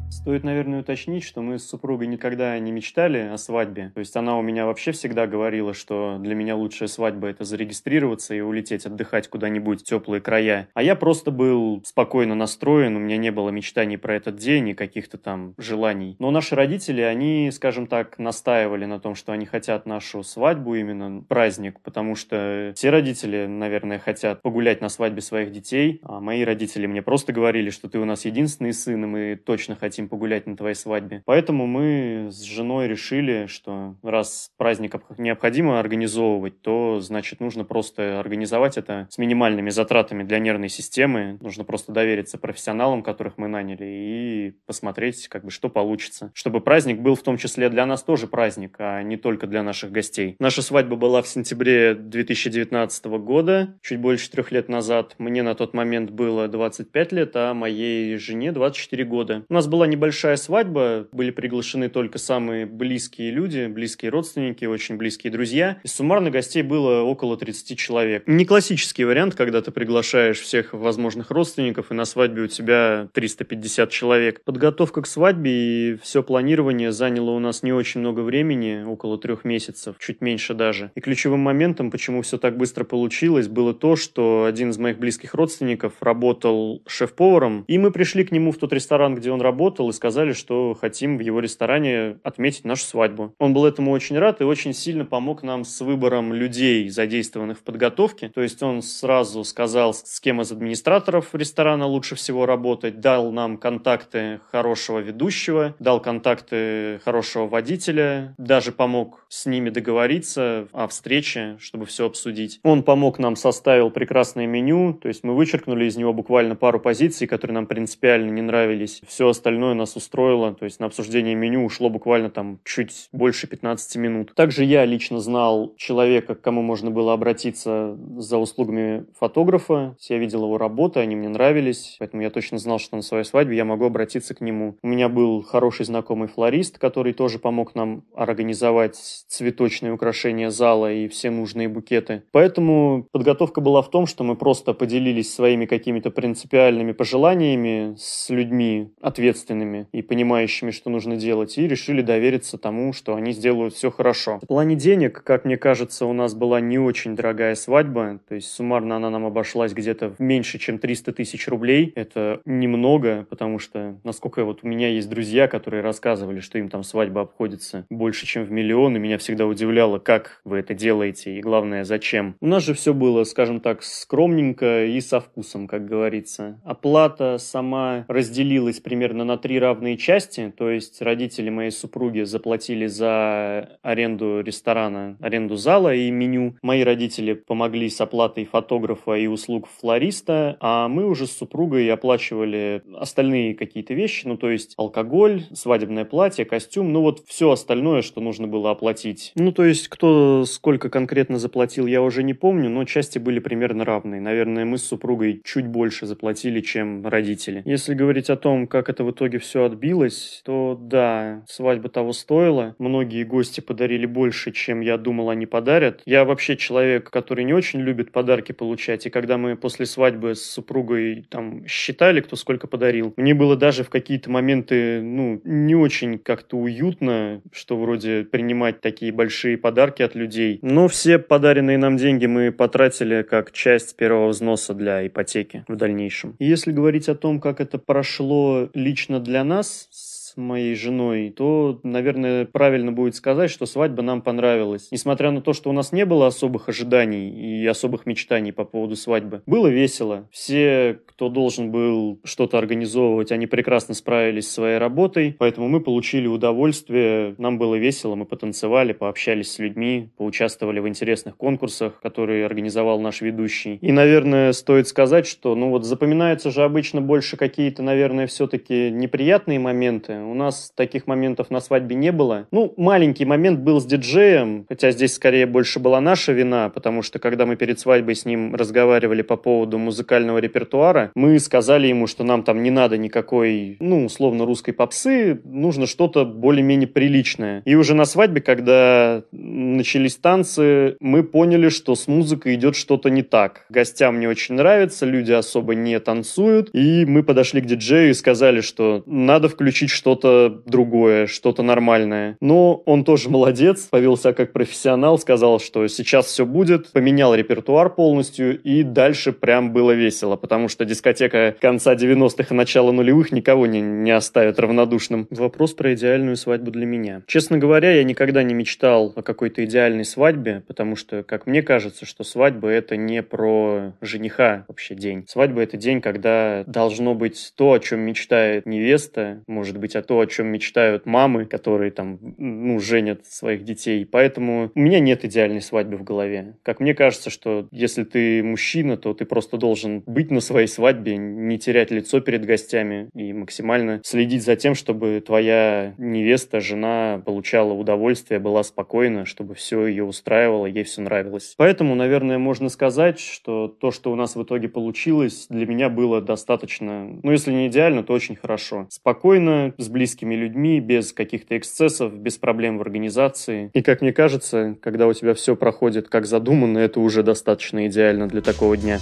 Стоит, наверное, уточнить, что мы с супругой никогда не мечтали о свадьбе. То есть она у меня вообще всегда говорила, что для меня лучшая свадьба — это зарегистрироваться и улететь отдыхать куда-нибудь в теплые края. А я просто был спокойно настроен, у меня не было мечтаний про этот день и каких-то там желаний. Но наши родители, они, скажем так, настаивали на том, что они хотят нашу свадьбу, именно праздник, потому что все родители, наверное, хотят погулять на свадьбе своих детей, а мои родители мне просто говорили, что ты у нас единственный сын, и мы точно хотим погулять на твоей свадьбе. Поэтому мы с женой решили, что раз праздник необходимо организовывать, то, значит, нужно просто организовать это с минимальными затратами для нервной системы. Нужно просто довериться профессионалам, которых мы наняли, и посмотреть, как бы, что получится. Чтобы праздник был в том числе для нас тоже праздник, а не только для наших гостей. Наша свадьба была в сентябре 2019 года, чуть больше 3 лет назад. Мне на тот момент было 25 лет, а моей жене 24 года. У нас была небольшая свадьба, были приглашены только самые близкие люди, близкие родственники, очень близкие друзья. И суммарно гостей было около 30 человек. Не классический вариант, когда ты приглашаешь всех возможных родственников, и на свадьбе у тебя 350 человек. Подготовка к свадьбе и все планирование заняло у нас не очень много времени, около 3 месяцев, чуть меньше даже. И ключевым моментом, почему все так быстро получилось, было то, что один из моих близких родственников работал шеф-поваром, и мы пришли к нему в тот ресторан, где он работал, и сказали, что хотим в его ресторане отметить нашу свадьбу. Он был этому очень рад и очень сильно помог нам с выбором людей, задействованных в подготовке. То есть он сразу сказал, с кем из администраторов ресторана лучше всего работать, дал нам контакты хорошего ведущего, дал контакты хорошего водителя, даже помог с ними договориться о встрече, чтобы все обсудить. Он помог нам, составил прекрасное меню, то есть мы вычеркнули из него буквально пару позиций, которые нам принципиально не нравились. Все остальное нас устроило. То есть на обсуждение меню ушло буквально там чуть больше 15 минут. Также я лично знал человека, к кому можно было обратиться за услугами фотографа. Я видел его работы, они мне нравились. Поэтому я точно знал, что на своей свадьбе я могу обратиться к нему. У меня был хороший знакомый флорист, который тоже помог нам организовать цветочные украшения зала и все нужные букеты. Поэтому подготовка была в том, что мы просто поделились своими какими-то принципиальными пожеланиями с людьми ответственными и понимающими, что нужно делать, и решили довериться тому, что они сделают все хорошо. В плане денег, как мне кажется, у нас была не очень дорогая свадьба, то есть суммарно она нам обошлась где-то меньше, чем 300 000 рублей. Это немного, потому что, насколько вот у меня есть друзья, которые рассказывали, что им там свадьба обходится больше, чем в миллион, и меня всегда удивляло, как вы это делаете и, главное, зачем. У нас же все было, скажем так, скромненько и со вкусом, как говорится. Оплата сама разделилась примерно на 3 равные части, то есть родители моей супруги заплатили за аренду ресторана, аренду зала и меню. Мои родители помогли с оплатой фотографа и услуг флориста, а мы уже с супругой оплачивали остальные какие-то вещи, ну то есть алкоголь, свадебное платье, костюм, ну вот все остальное, что нужно было оплатить. Ну то есть кто сколько конкретно заплатил, я уже не помню, но части были примерно равные. Наверное, мы с супругой чуть больше заплатили, чем родители. Если говорить о том, как это в итоге все отбилось, то да, свадьба того стоила. Многие гости подарили больше, чем я думал, они подарят. Я вообще человек, который не очень любит подарки получать, и когда мы после свадьбы с супругой там считали, кто сколько подарил, мне было даже в какие-то моменты, ну, не очень как-то уютно, что вроде принимать такие большие подарки от людей. Но все подаренные нам деньги мы потратили как часть первого взноса для ипотеки в дальнейшем. И если говорить о том, как это прошло лично для нас моей женой, то, наверное, правильно будет сказать, что свадьба нам понравилась. Несмотря на то, что у нас не было особых ожиданий и особых мечтаний по поводу свадьбы, было весело. Все, кто должен был что-то организовывать, они прекрасно справились с своей работой, поэтому мы получили удовольствие, нам было весело, мы потанцевали, пообщались с людьми, поучаствовали в интересных конкурсах, которые организовал наш ведущий. И, наверное, стоит сказать, что, ну вот, запоминаются же обычно больше какие-то, наверное, все-таки неприятные моменты. У нас таких моментов на свадьбе не было. Ну, маленький момент был с диджеем, хотя здесь скорее больше была наша вина, потому что, когда мы перед свадьбой с ним разговаривали по поводу музыкального репертуара, мы сказали ему, что нам там не надо никакой, ну, условно, русской попсы, нужно что-то более-менее приличное. И уже на свадьбе, когда начались танцы, мы поняли, что с музыкой идет что-то не так. Гостям не очень нравится, люди особо не танцуют, и мы подошли к диджею и сказали, что надо включить что-то другое, что-то нормальное. Но он тоже молодец, повел себя как профессионал, сказал, что сейчас все будет, поменял репертуар полностью, и дальше прям было весело, потому что дискотека конца 90-х и начала нулевых никого не оставит равнодушным. Вопрос про идеальную свадьбу для меня. Честно говоря, я никогда не мечтал о какой-то идеальной свадьбе, потому что, как мне кажется, что свадьба — это не про жениха вообще день. Свадьба — это день, когда должно быть то, о чем мечтает невеста, может быть, то, о чем мечтают мамы, которые там, ну, женят своих детей. Поэтому у меня нет идеальной свадьбы в голове. Как мне кажется, что если ты мужчина, то ты просто должен быть на своей свадьбе, не терять лицо перед гостями и максимально следить за тем, чтобы твоя невеста, жена получала удовольствие, была спокойна, чтобы все ее устраивало, ей все нравилось. Поэтому, наверное, можно сказать, что то, что у нас в итоге получилось, для меня было достаточно, ну, если не идеально, то очень хорошо. Спокойно, с близкими людьми, без каких-то эксцессов, без проблем в организации. И, как мне кажется, когда у тебя все проходит как задумано, это уже достаточно идеально для такого дня.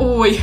Ой,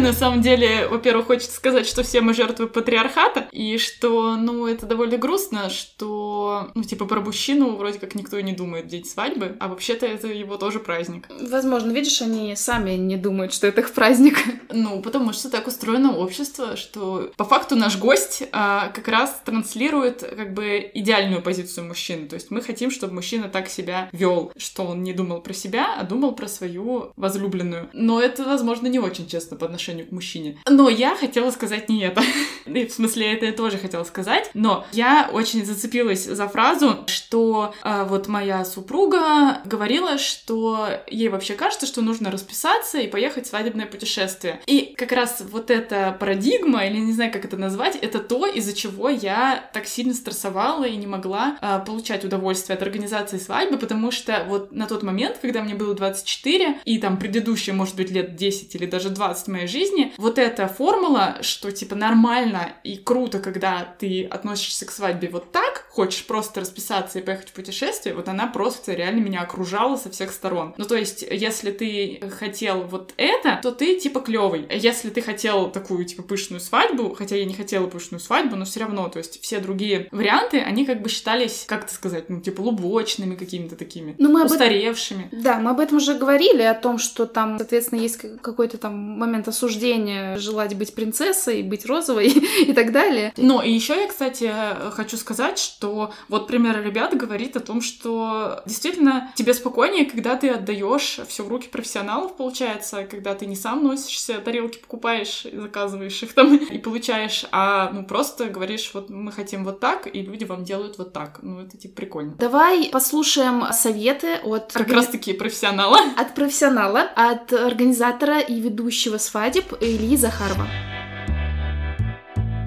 на самом деле, во-первых, хочется сказать, что все мы жертвы патриархата, и что, ну, это довольно грустно, что, ну, типа, про мужчину вроде как никто и не думает в день свадьбы, а вообще-то это его тоже праздник. Возможно, видишь, они сами не думают, что это их праздник. Ну, потому что так устроено общество, что по факту наш гость как раз транслирует, как бы, идеальную позицию мужчины, то есть мы хотим, чтобы мужчина так себя вел, что он не думал про себя, а думал про свою возлюбленную. Но это, возможно, не не очень честно по отношению к мужчине. Но я хотела сказать не это. В смысле, это я тоже хотела сказать. Но я очень зацепилась за фразу, что вот моя супруга говорила, что ей вообще кажется, что нужно расписаться и поехать в свадебное путешествие. И как раз вот эта парадигма, или не знаю, как это назвать, это то, из-за чего я так сильно стрессовала и не могла получать удовольствие от организации свадьбы, потому что вот на тот момент, когда мне было 24, и там предыдущие, может быть, лет 10 или даже 20 в моей жизни, вот эта формула, что типа нормально и круто, когда ты относишься к свадьбе вот так, хочешь просто расписаться и поехать в путешествие, вот она просто реально меня окружала со всех сторон. Ну, то есть, если ты хотел вот это, то ты типа клёвый. Если ты хотел такую типа пышную свадьбу, хотя я не хотела пышную свадьбу, но все равно, то есть, все другие варианты, они как бы считались, как это сказать, ну, типа лубочными какими-то такими, устаревшими. Да, мы об этом уже говорили, о том, что там, соответственно, есть какой-то там момент осуждения, желать быть принцессой, быть розовой и так далее. Ну, и еще я, кстати, хочу сказать, что вот пример ребят говорит о том, что действительно тебе спокойнее, когда ты отдаешь все в руки профессионалов, получается, когда ты не сам носишься, тарелки покупаешь, заказываешь их там и получаешь, а ну просто говоришь, вот мы хотим вот так, и люди вам делают вот так. Ну, это типа прикольно. Давай послушаем советы от... Как раз таки профессионала. От профессионала, от организатора и ведущего свадеб Эли Захарова.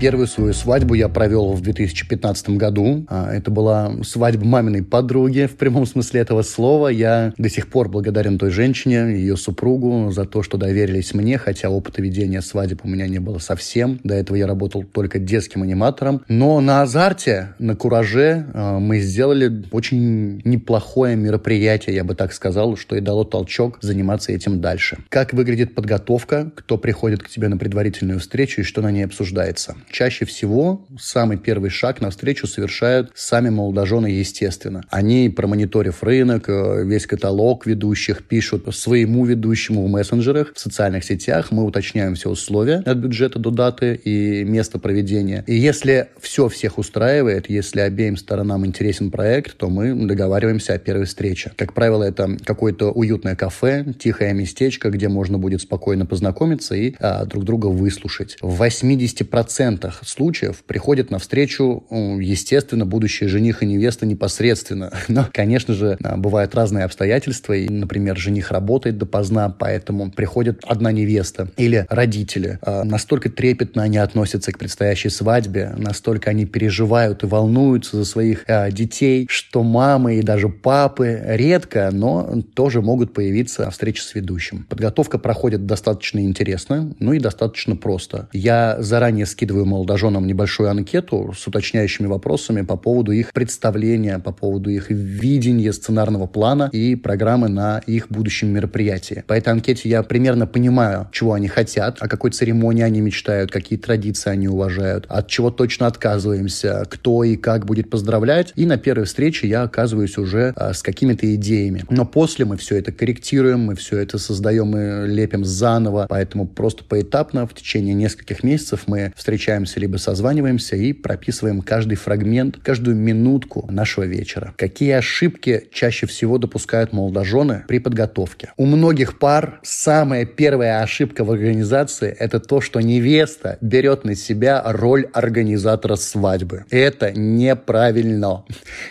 Первую свою свадьбу я провел в 2015 году. Это была свадьба маминой подруги, в прямом смысле этого слова. Я до сих пор благодарен той женщине, ее супругу, за то, что доверились мне, хотя опыта ведения свадеб у меня не было совсем. До этого я работал только детским аниматором. Но на азарте, на кураже мы сделали очень неплохое мероприятие, я бы так сказал, что и дало толчок заниматься этим дальше. Как выглядит подготовка, кто приходит к тебе на предварительную встречу и что на ней обсуждается? Чаще всего самый первый шаг навстречу совершают сами молодожены, естественно. Они, промониторив рынок, весь каталог ведущих, пишут своему ведущему в мессенджерах, в социальных сетях. Мы уточняем все условия от бюджета до даты и места проведения. И если все всех устраивает, если обеим сторонам интересен проект, то мы договариваемся о первой встрече. Как правило, это какое-то уютное кафе, тихое местечко, где можно будет спокойно познакомиться и друг друга выслушать. В 80% случаев приходят навстречу, естественно, будущие жених и невеста непосредственно. Но, конечно же, бывают разные обстоятельства. И, например, жених работает допоздна, поэтому приходит одна невеста или родители. Настолько трепетно они относятся к предстоящей свадьбе, настолько они переживают и волнуются за своих детей, что мамы и даже папы редко, но тоже могут появиться на встрече с ведущим. Подготовка проходит достаточно интересно, ну и достаточно просто. Я заранее скидываю молодоженам небольшую анкету с уточняющими вопросами по поводу их представления, по поводу их видения сценарного плана и программы на их будущем мероприятии. По этой анкете я примерно понимаю, чего они хотят, о какой церемонии они мечтают, какие традиции они уважают, от чего точно отказываемся, кто и как будет поздравлять. И на первой встрече я оказываюсь уже с какими-то идеями. Но после мы все это корректируем, мы все это создаем и лепим заново. Поэтому просто поэтапно в течение нескольких месяцев мы встречаемся, либо созваниваемся и прописываем каждый фрагмент, каждую минутку нашего вечера. Какие ошибки чаще всего допускают молодожены при подготовке? У многих пар самая первая ошибка в организации – это то, что невеста берет на себя роль организатора свадьбы. Это неправильно.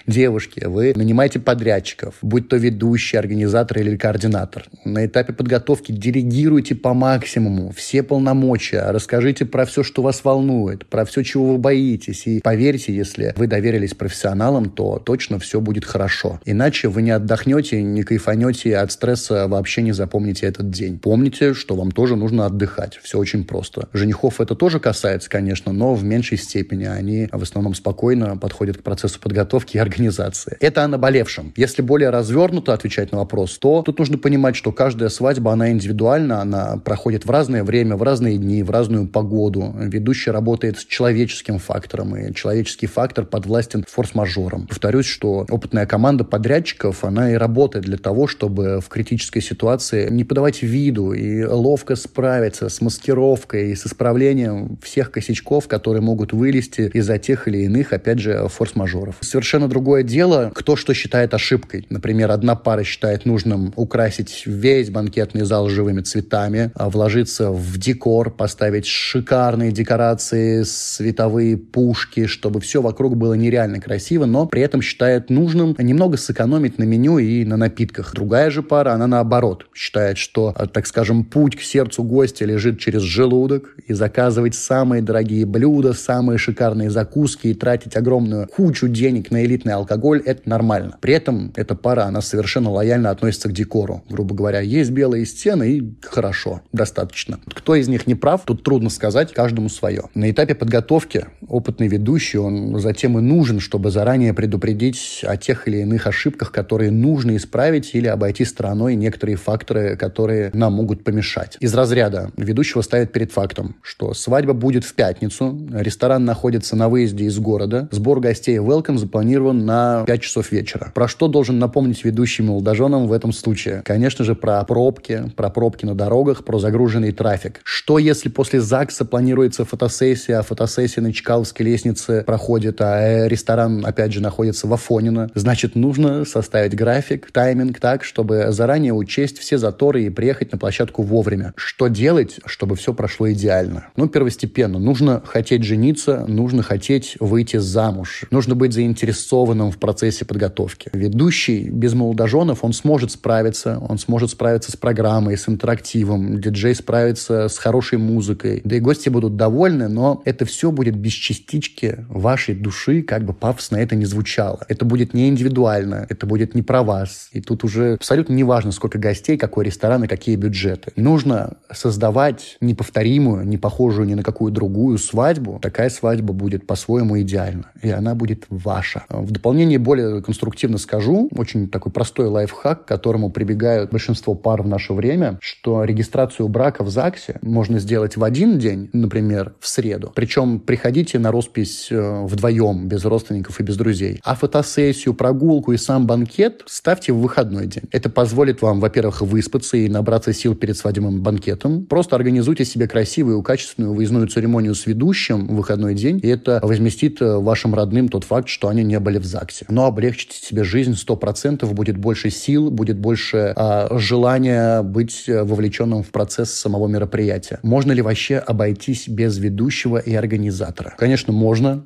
Девушки, вы нанимаете подрядчиков, будь то ведущий, организатор или координатор. На этапе подготовки делегируйте по максимуму все полномочия, расскажите про все, что вас волнует, про все, чего вы боитесь. И поверьте, если вы доверились профессионалам, то точно все будет хорошо. Иначе вы не отдохнете, не кайфанете, от стресса вообще не запомните этот день. Помните, что вам тоже нужно отдыхать. Все очень просто. Женихов это тоже касается, конечно, но в меньшей степени. Они в основном спокойно подходят к процессу подготовки и организации. Это о наболевшем. Если более развернуто отвечать на вопрос, то тут нужно понимать, что каждая свадьба, она индивидуальна, она проходит в разное время, в разные дни, в разную погоду. Ведущий работает с человеческим фактором, и человеческий фактор подвластен форс-мажорам. Повторюсь, что опытная команда подрядчиков, она и работает для того, чтобы в критической ситуации не подавать виду и ловко справиться с маскировкой и с исправлением всех косячков, которые могут вылезти из-за тех или иных, опять же, форс-мажоров. Совершенно другое дело, кто что считает ошибкой. Например, одна пара считает нужным украсить весь банкетный зал живыми цветами, вложиться в декор, поставить шикарные декорации, световые пушки, чтобы все вокруг было нереально красиво, но при этом считает нужным немного сэкономить на меню и на напитках. Другая же пара, она наоборот, считает, что, так скажем, путь к сердцу гостя лежит через желудок, и заказывать самые дорогие блюда, самые шикарные закуски и тратить огромную кучу денег на элитный алкоголь – это нормально. При этом эта пара, она совершенно лояльно относится к декору. Грубо говоря, есть белые стены и хорошо, достаточно. Кто из них не прав, тут трудно сказать, каждому свое. На этапе подготовки опытный ведущий, он затем и нужен, чтобы заранее предупредить о тех или иных ошибках, которые нужно исправить или обойти стороной некоторые факторы, которые нам могут помешать. Из разряда ведущего ставит перед фактом, что свадьба будет в пятницу, ресторан находится на выезде из города, сбор гостей и велкам запланирован на 5 часов вечера. Про что должен напомнить ведущий молодоженам в этом случае? Конечно же, про пробки на дорогах, про загруженный трафик. Что если после ЗАГСа планируется фотосессия, а фотосессия на Чкаловской лестнице проходит, а ресторан, опять же, находится в Афонино? Значит, нужно составить график, тайминг так, чтобы заранее учесть все заторы и приехать на площадку вовремя. Что делать, чтобы все прошло идеально? Ну, первостепенно. Нужно хотеть жениться, нужно хотеть выйти замуж. Нужно быть заинтересованным в процессе подготовки. Ведущий без молодоженов, он сможет справиться. Он сможет справиться с программой, с интерактивом. Диджей справится с хорошей музыкой. Да и гости будут довольны, но это все будет без частички вашей души, как бы пафосно это ни звучало. Это будет не индивидуально, это будет не про вас. И тут уже абсолютно не важно, сколько гостей, какой ресторан и какие бюджеты. Нужно создавать неповторимую, не похожую ни на какую другую свадьбу. Такая свадьба будет по-своему идеальна. И она будет ваша. В дополнение более конструктивно скажу, очень такой простой лайфхак, к которому прибегают большинство пар в наше время, что регистрацию брака в ЗАГСе можно сделать в один день, например, в среду. Причем приходите на роспись вдвоем, без родственников и без друзей. А фотосессию, прогулку и сам банкет ставьте в выходной день. Это позволит вам, во-первых, выспаться и набраться сил перед свадебным банкетом. Просто организуйте себе красивую, качественную выездную церемонию с ведущим в выходной день, и это возместит вашим родным тот факт, что они не были в ЗАГСе. Но облегчите себе жизнь 100%, будет больше сил, будет больше желания быть вовлеченным в процесс самого мероприятия. Можно ли вообще обойтись без ведущего и организатора? Конечно, можно,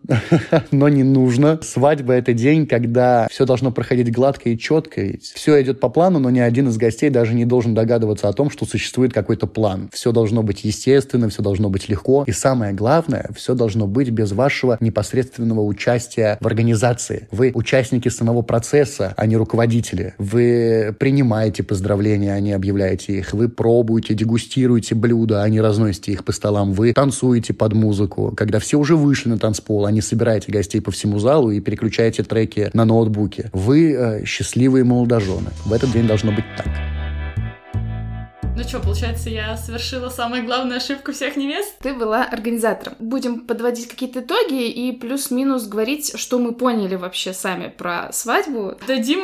но не нужно. Свадьба — это день, когда все должно проходить гладко и четко. Ведь все идет по плану, но ни один из гостей даже не должен догадываться о том, что существует какой-то план. Все должно быть естественно, все должно быть легко. И самое главное, все должно быть без вашего непосредственного участия в организации. Вы участники самого процесса, а не руководители. Вы принимаете поздравления, а не объявляете их. Вы пробуете, дегустируете блюда, а не разносите их по столам. Вы танцуете под музыку. Когда все уже вышли на танцпол, а не собираете гостей по всему залу и переключаете треки на ноутбуке. Вы счастливые молодожены. В этот день должно быть так. Ну что, получается, я совершила самую главную ошибку всех невест? Ты была организатором. Будем подводить какие-то итоги и плюс-минус говорить, что мы поняли вообще сами про свадьбу. Дадим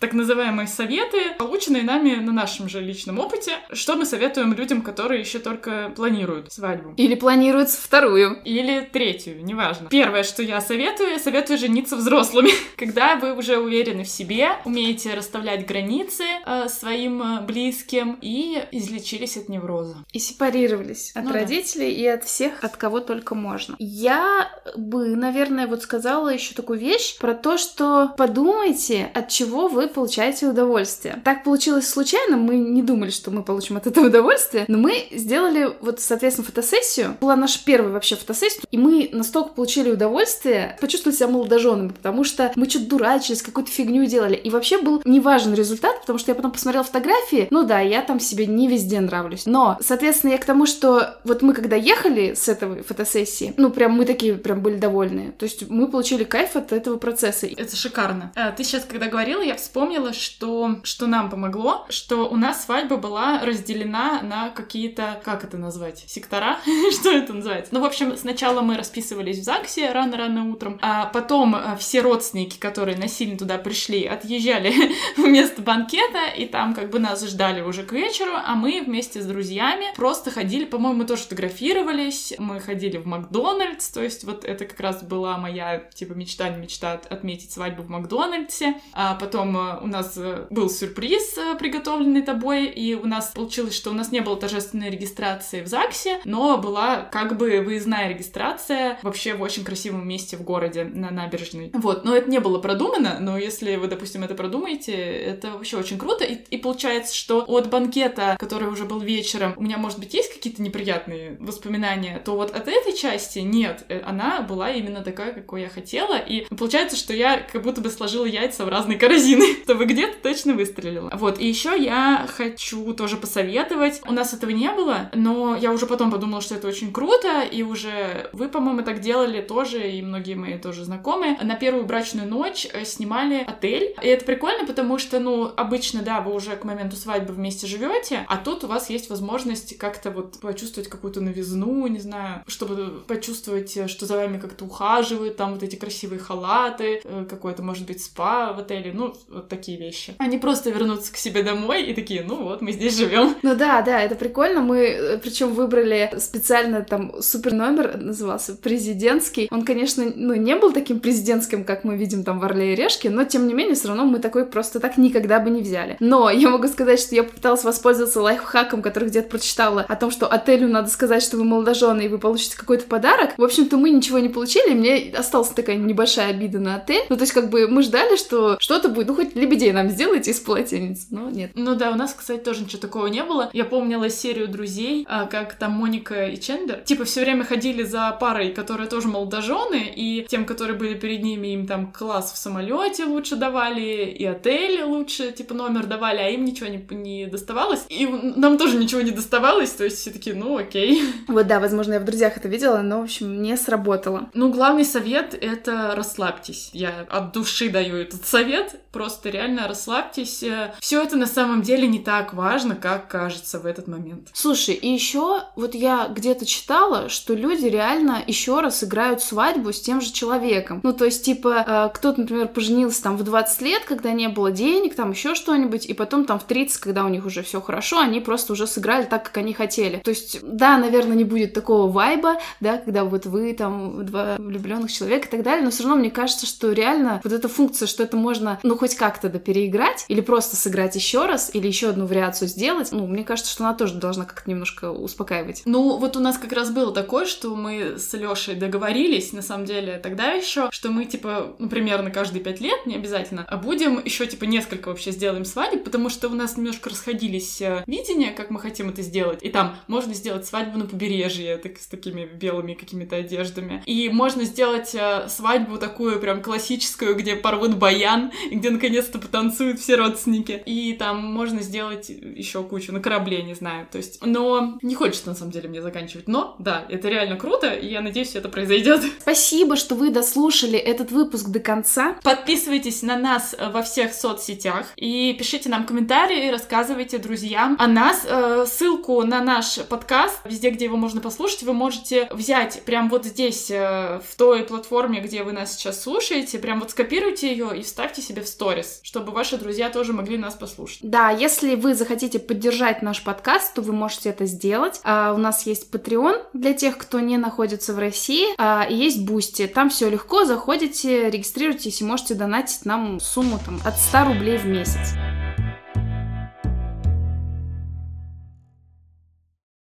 так называемые советы, полученные нами на нашем же личном опыте, что мы советуем людям, которые еще только планируют свадьбу. Или планируют вторую. Или третью, неважно. Первое, что я советую жениться взрослыми. Когда вы уже уверены в себе, умеете расставлять границы своим близким и излечились от невроза. И сепарировались от родителей и от всех, от кого только можно. Я бы, наверное, сказала еще такую вещь про то, что подумайте, от чего вы получаете удовольствие. Так получилось случайно, мы не думали, что мы получим от этого удовольствие, но мы сделали, соответственно, фотосессию. Была наша первая вообще фотосессия, и мы настолько получили удовольствие, почувствовали себя молодоженами, потому что мы что-то дурачились, какую-то фигню делали. И вообще был неважен результат, потому что я потом посмотрела фотографии, я там себе себе не везде нравлюсь. Но, соответственно, я к тому, что вот мы когда ехали с этой фотосессии, ну, прям мы такие прям были довольны. То есть мы получили кайф от этого процесса. Это шикарно. Ты сейчас, когда говорила, я вспомнила, что нам помогло, что у нас свадьба была разделена на какие-то, как это назвать, сектора? Что это называется? Ну, в общем, сначала мы расписывались в ЗАГСе рано-рано утром, а потом все родственники, которые насильно туда пришли, отъезжали вместо банкета, и там как бы нас ждали уже к вечеру, а мы вместе с друзьями просто ходили, по-моему, мы тоже фотографировались, мы ходили в Макдональдс, то есть вот это как раз была моя, типа, мечта, не мечта отметить свадьбу в Макдональдсе, а потом у нас был сюрприз, приготовленный тобой, и у нас получилось, что у нас не было торжественной регистрации в ЗАГСе, но была как бы выездная регистрация вообще в очень красивом месте в городе, на набережной. Вот, но это не было продумано, но если вы, допустим, это продумаете, это вообще очень круто, и получается, что от банкета, который уже был вечером, у меня, может быть, есть какие-то неприятные воспоминания, то вот от этой части нет, она была именно такая, какой я хотела, и получается, что я как будто бы сложила яйца в разные корзины, чтобы где-то точно выстрелила. Вот, и еще я хочу тоже посоветовать, у нас этого не было, но я уже потом подумала, что это очень круто, и уже вы, по-моему, так делали тоже, и многие мои тоже знакомые, на первую брачную ночь снимали отель, и это прикольно, потому что, ну, обычно, да, вы уже к моменту свадьбы вместе живете, а тут у вас есть возможность как-то вот почувствовать какую-то новизну, не знаю, чтобы почувствовать, что за вами как-то ухаживают, там вот эти красивые халаты, какое-то, может быть, спа в отеле, ну, вот такие вещи. Они просто вернутся к себе домой и такие, ну вот, мы здесь живем. Ну да, это прикольно, мы причем выбрали специально там супер номер, назывался президентский, он, конечно, ну, не был таким президентским, как мы видим там в «Орле и Решке», но, тем не менее, все равно мы такой просто так никогда бы не взяли. Но я могу сказать, что я попыталась воспользоваться лайфхаком, который где-то прочитала о том, что отелю надо сказать, что вы молодожены, и вы получите какой-то подарок. В общем-то, мы ничего не получили, мне осталась такая небольшая обида на отель. Ну, то есть, как бы, мы ждали, что что-то будет, ну, хоть лебедей нам сделайте из полотенец, но нет. Ну да, у нас, кстати, тоже ничего такого не было. Я помнила серию друзей, как там Моника и Чендер, типа, все время ходили за парой, которые тоже молодожены, и тем, которые были перед ними, им там класс в самолете лучше давали, и отель лучше, типа, номер давали, а им ничего не доставалось, и нам тоже ничего не доставалось, то есть все такие, ну окей. Вот да, возможно, я в друзьях это видела, но, в общем, не сработало. Ну, главный совет — это расслабьтесь. Я от души даю этот совет, просто реально расслабьтесь. Все это на самом деле не так важно, как кажется в этот момент. Слушай, и еще вот я где-то читала, что люди реально еще раз играют свадьбу с тем же человеком. Ну, то есть, типа, кто-то, например, поженился там в 20 лет, когда не было денег, там еще что-нибудь, и потом там в 30, когда у них уже все хорошо, они просто уже сыграли так, как они хотели. То есть, да, наверное, не будет такого вайба, да, когда вот вы там два влюбленных человека и так далее, но все равно мне кажется, что реально вот эта функция, что это можно, ну, хоть как-то допереиграть, или просто сыграть еще раз, или еще одну вариацию сделать, ну, мне кажется, что она тоже должна как-то немножко успокаивать. Ну, вот у нас как раз было такое, что мы с Лешей договорились, на самом деле, тогда еще, что мы, типа, ну, примерно каждые 5 лет, не обязательно, а будем еще, типа, несколько вообще сделаем свадеб, потому что у нас немножко расходились видения, как мы хотим это сделать, и там можно сделать свадьбу на побережье, так, с такими белыми какими-то одеждами, и можно сделать свадьбу такую прям классическую, где порвут баян, и где наконец-то потанцуют все родственники, и там можно сделать еще кучу на корабле, не знаю, то есть, но не хочется на самом деле мне заканчивать, но да, это реально круто, и я надеюсь, это произойдет. Спасибо, что вы дослушали этот выпуск до конца. Подписывайтесь на нас во всех соцсетях и пишите нам комментарии, рассказывайте друзьям о нас. Ссылку на наш подкаст, везде, где его можно послушать, вы можете взять прям вот здесь, в той платформе, где вы нас сейчас слушаете, прям вот скопируйте ее и вставьте себе в сторис, чтобы ваши друзья тоже могли нас послушать. Да, если вы захотите поддержать наш подкаст, то вы можете это сделать. У нас есть Патреон для тех, кто не находится в России, и есть Бусти. Там все легко, заходите, регистрируйтесь и можете донатить нам сумму там от 100 рублей в месяц.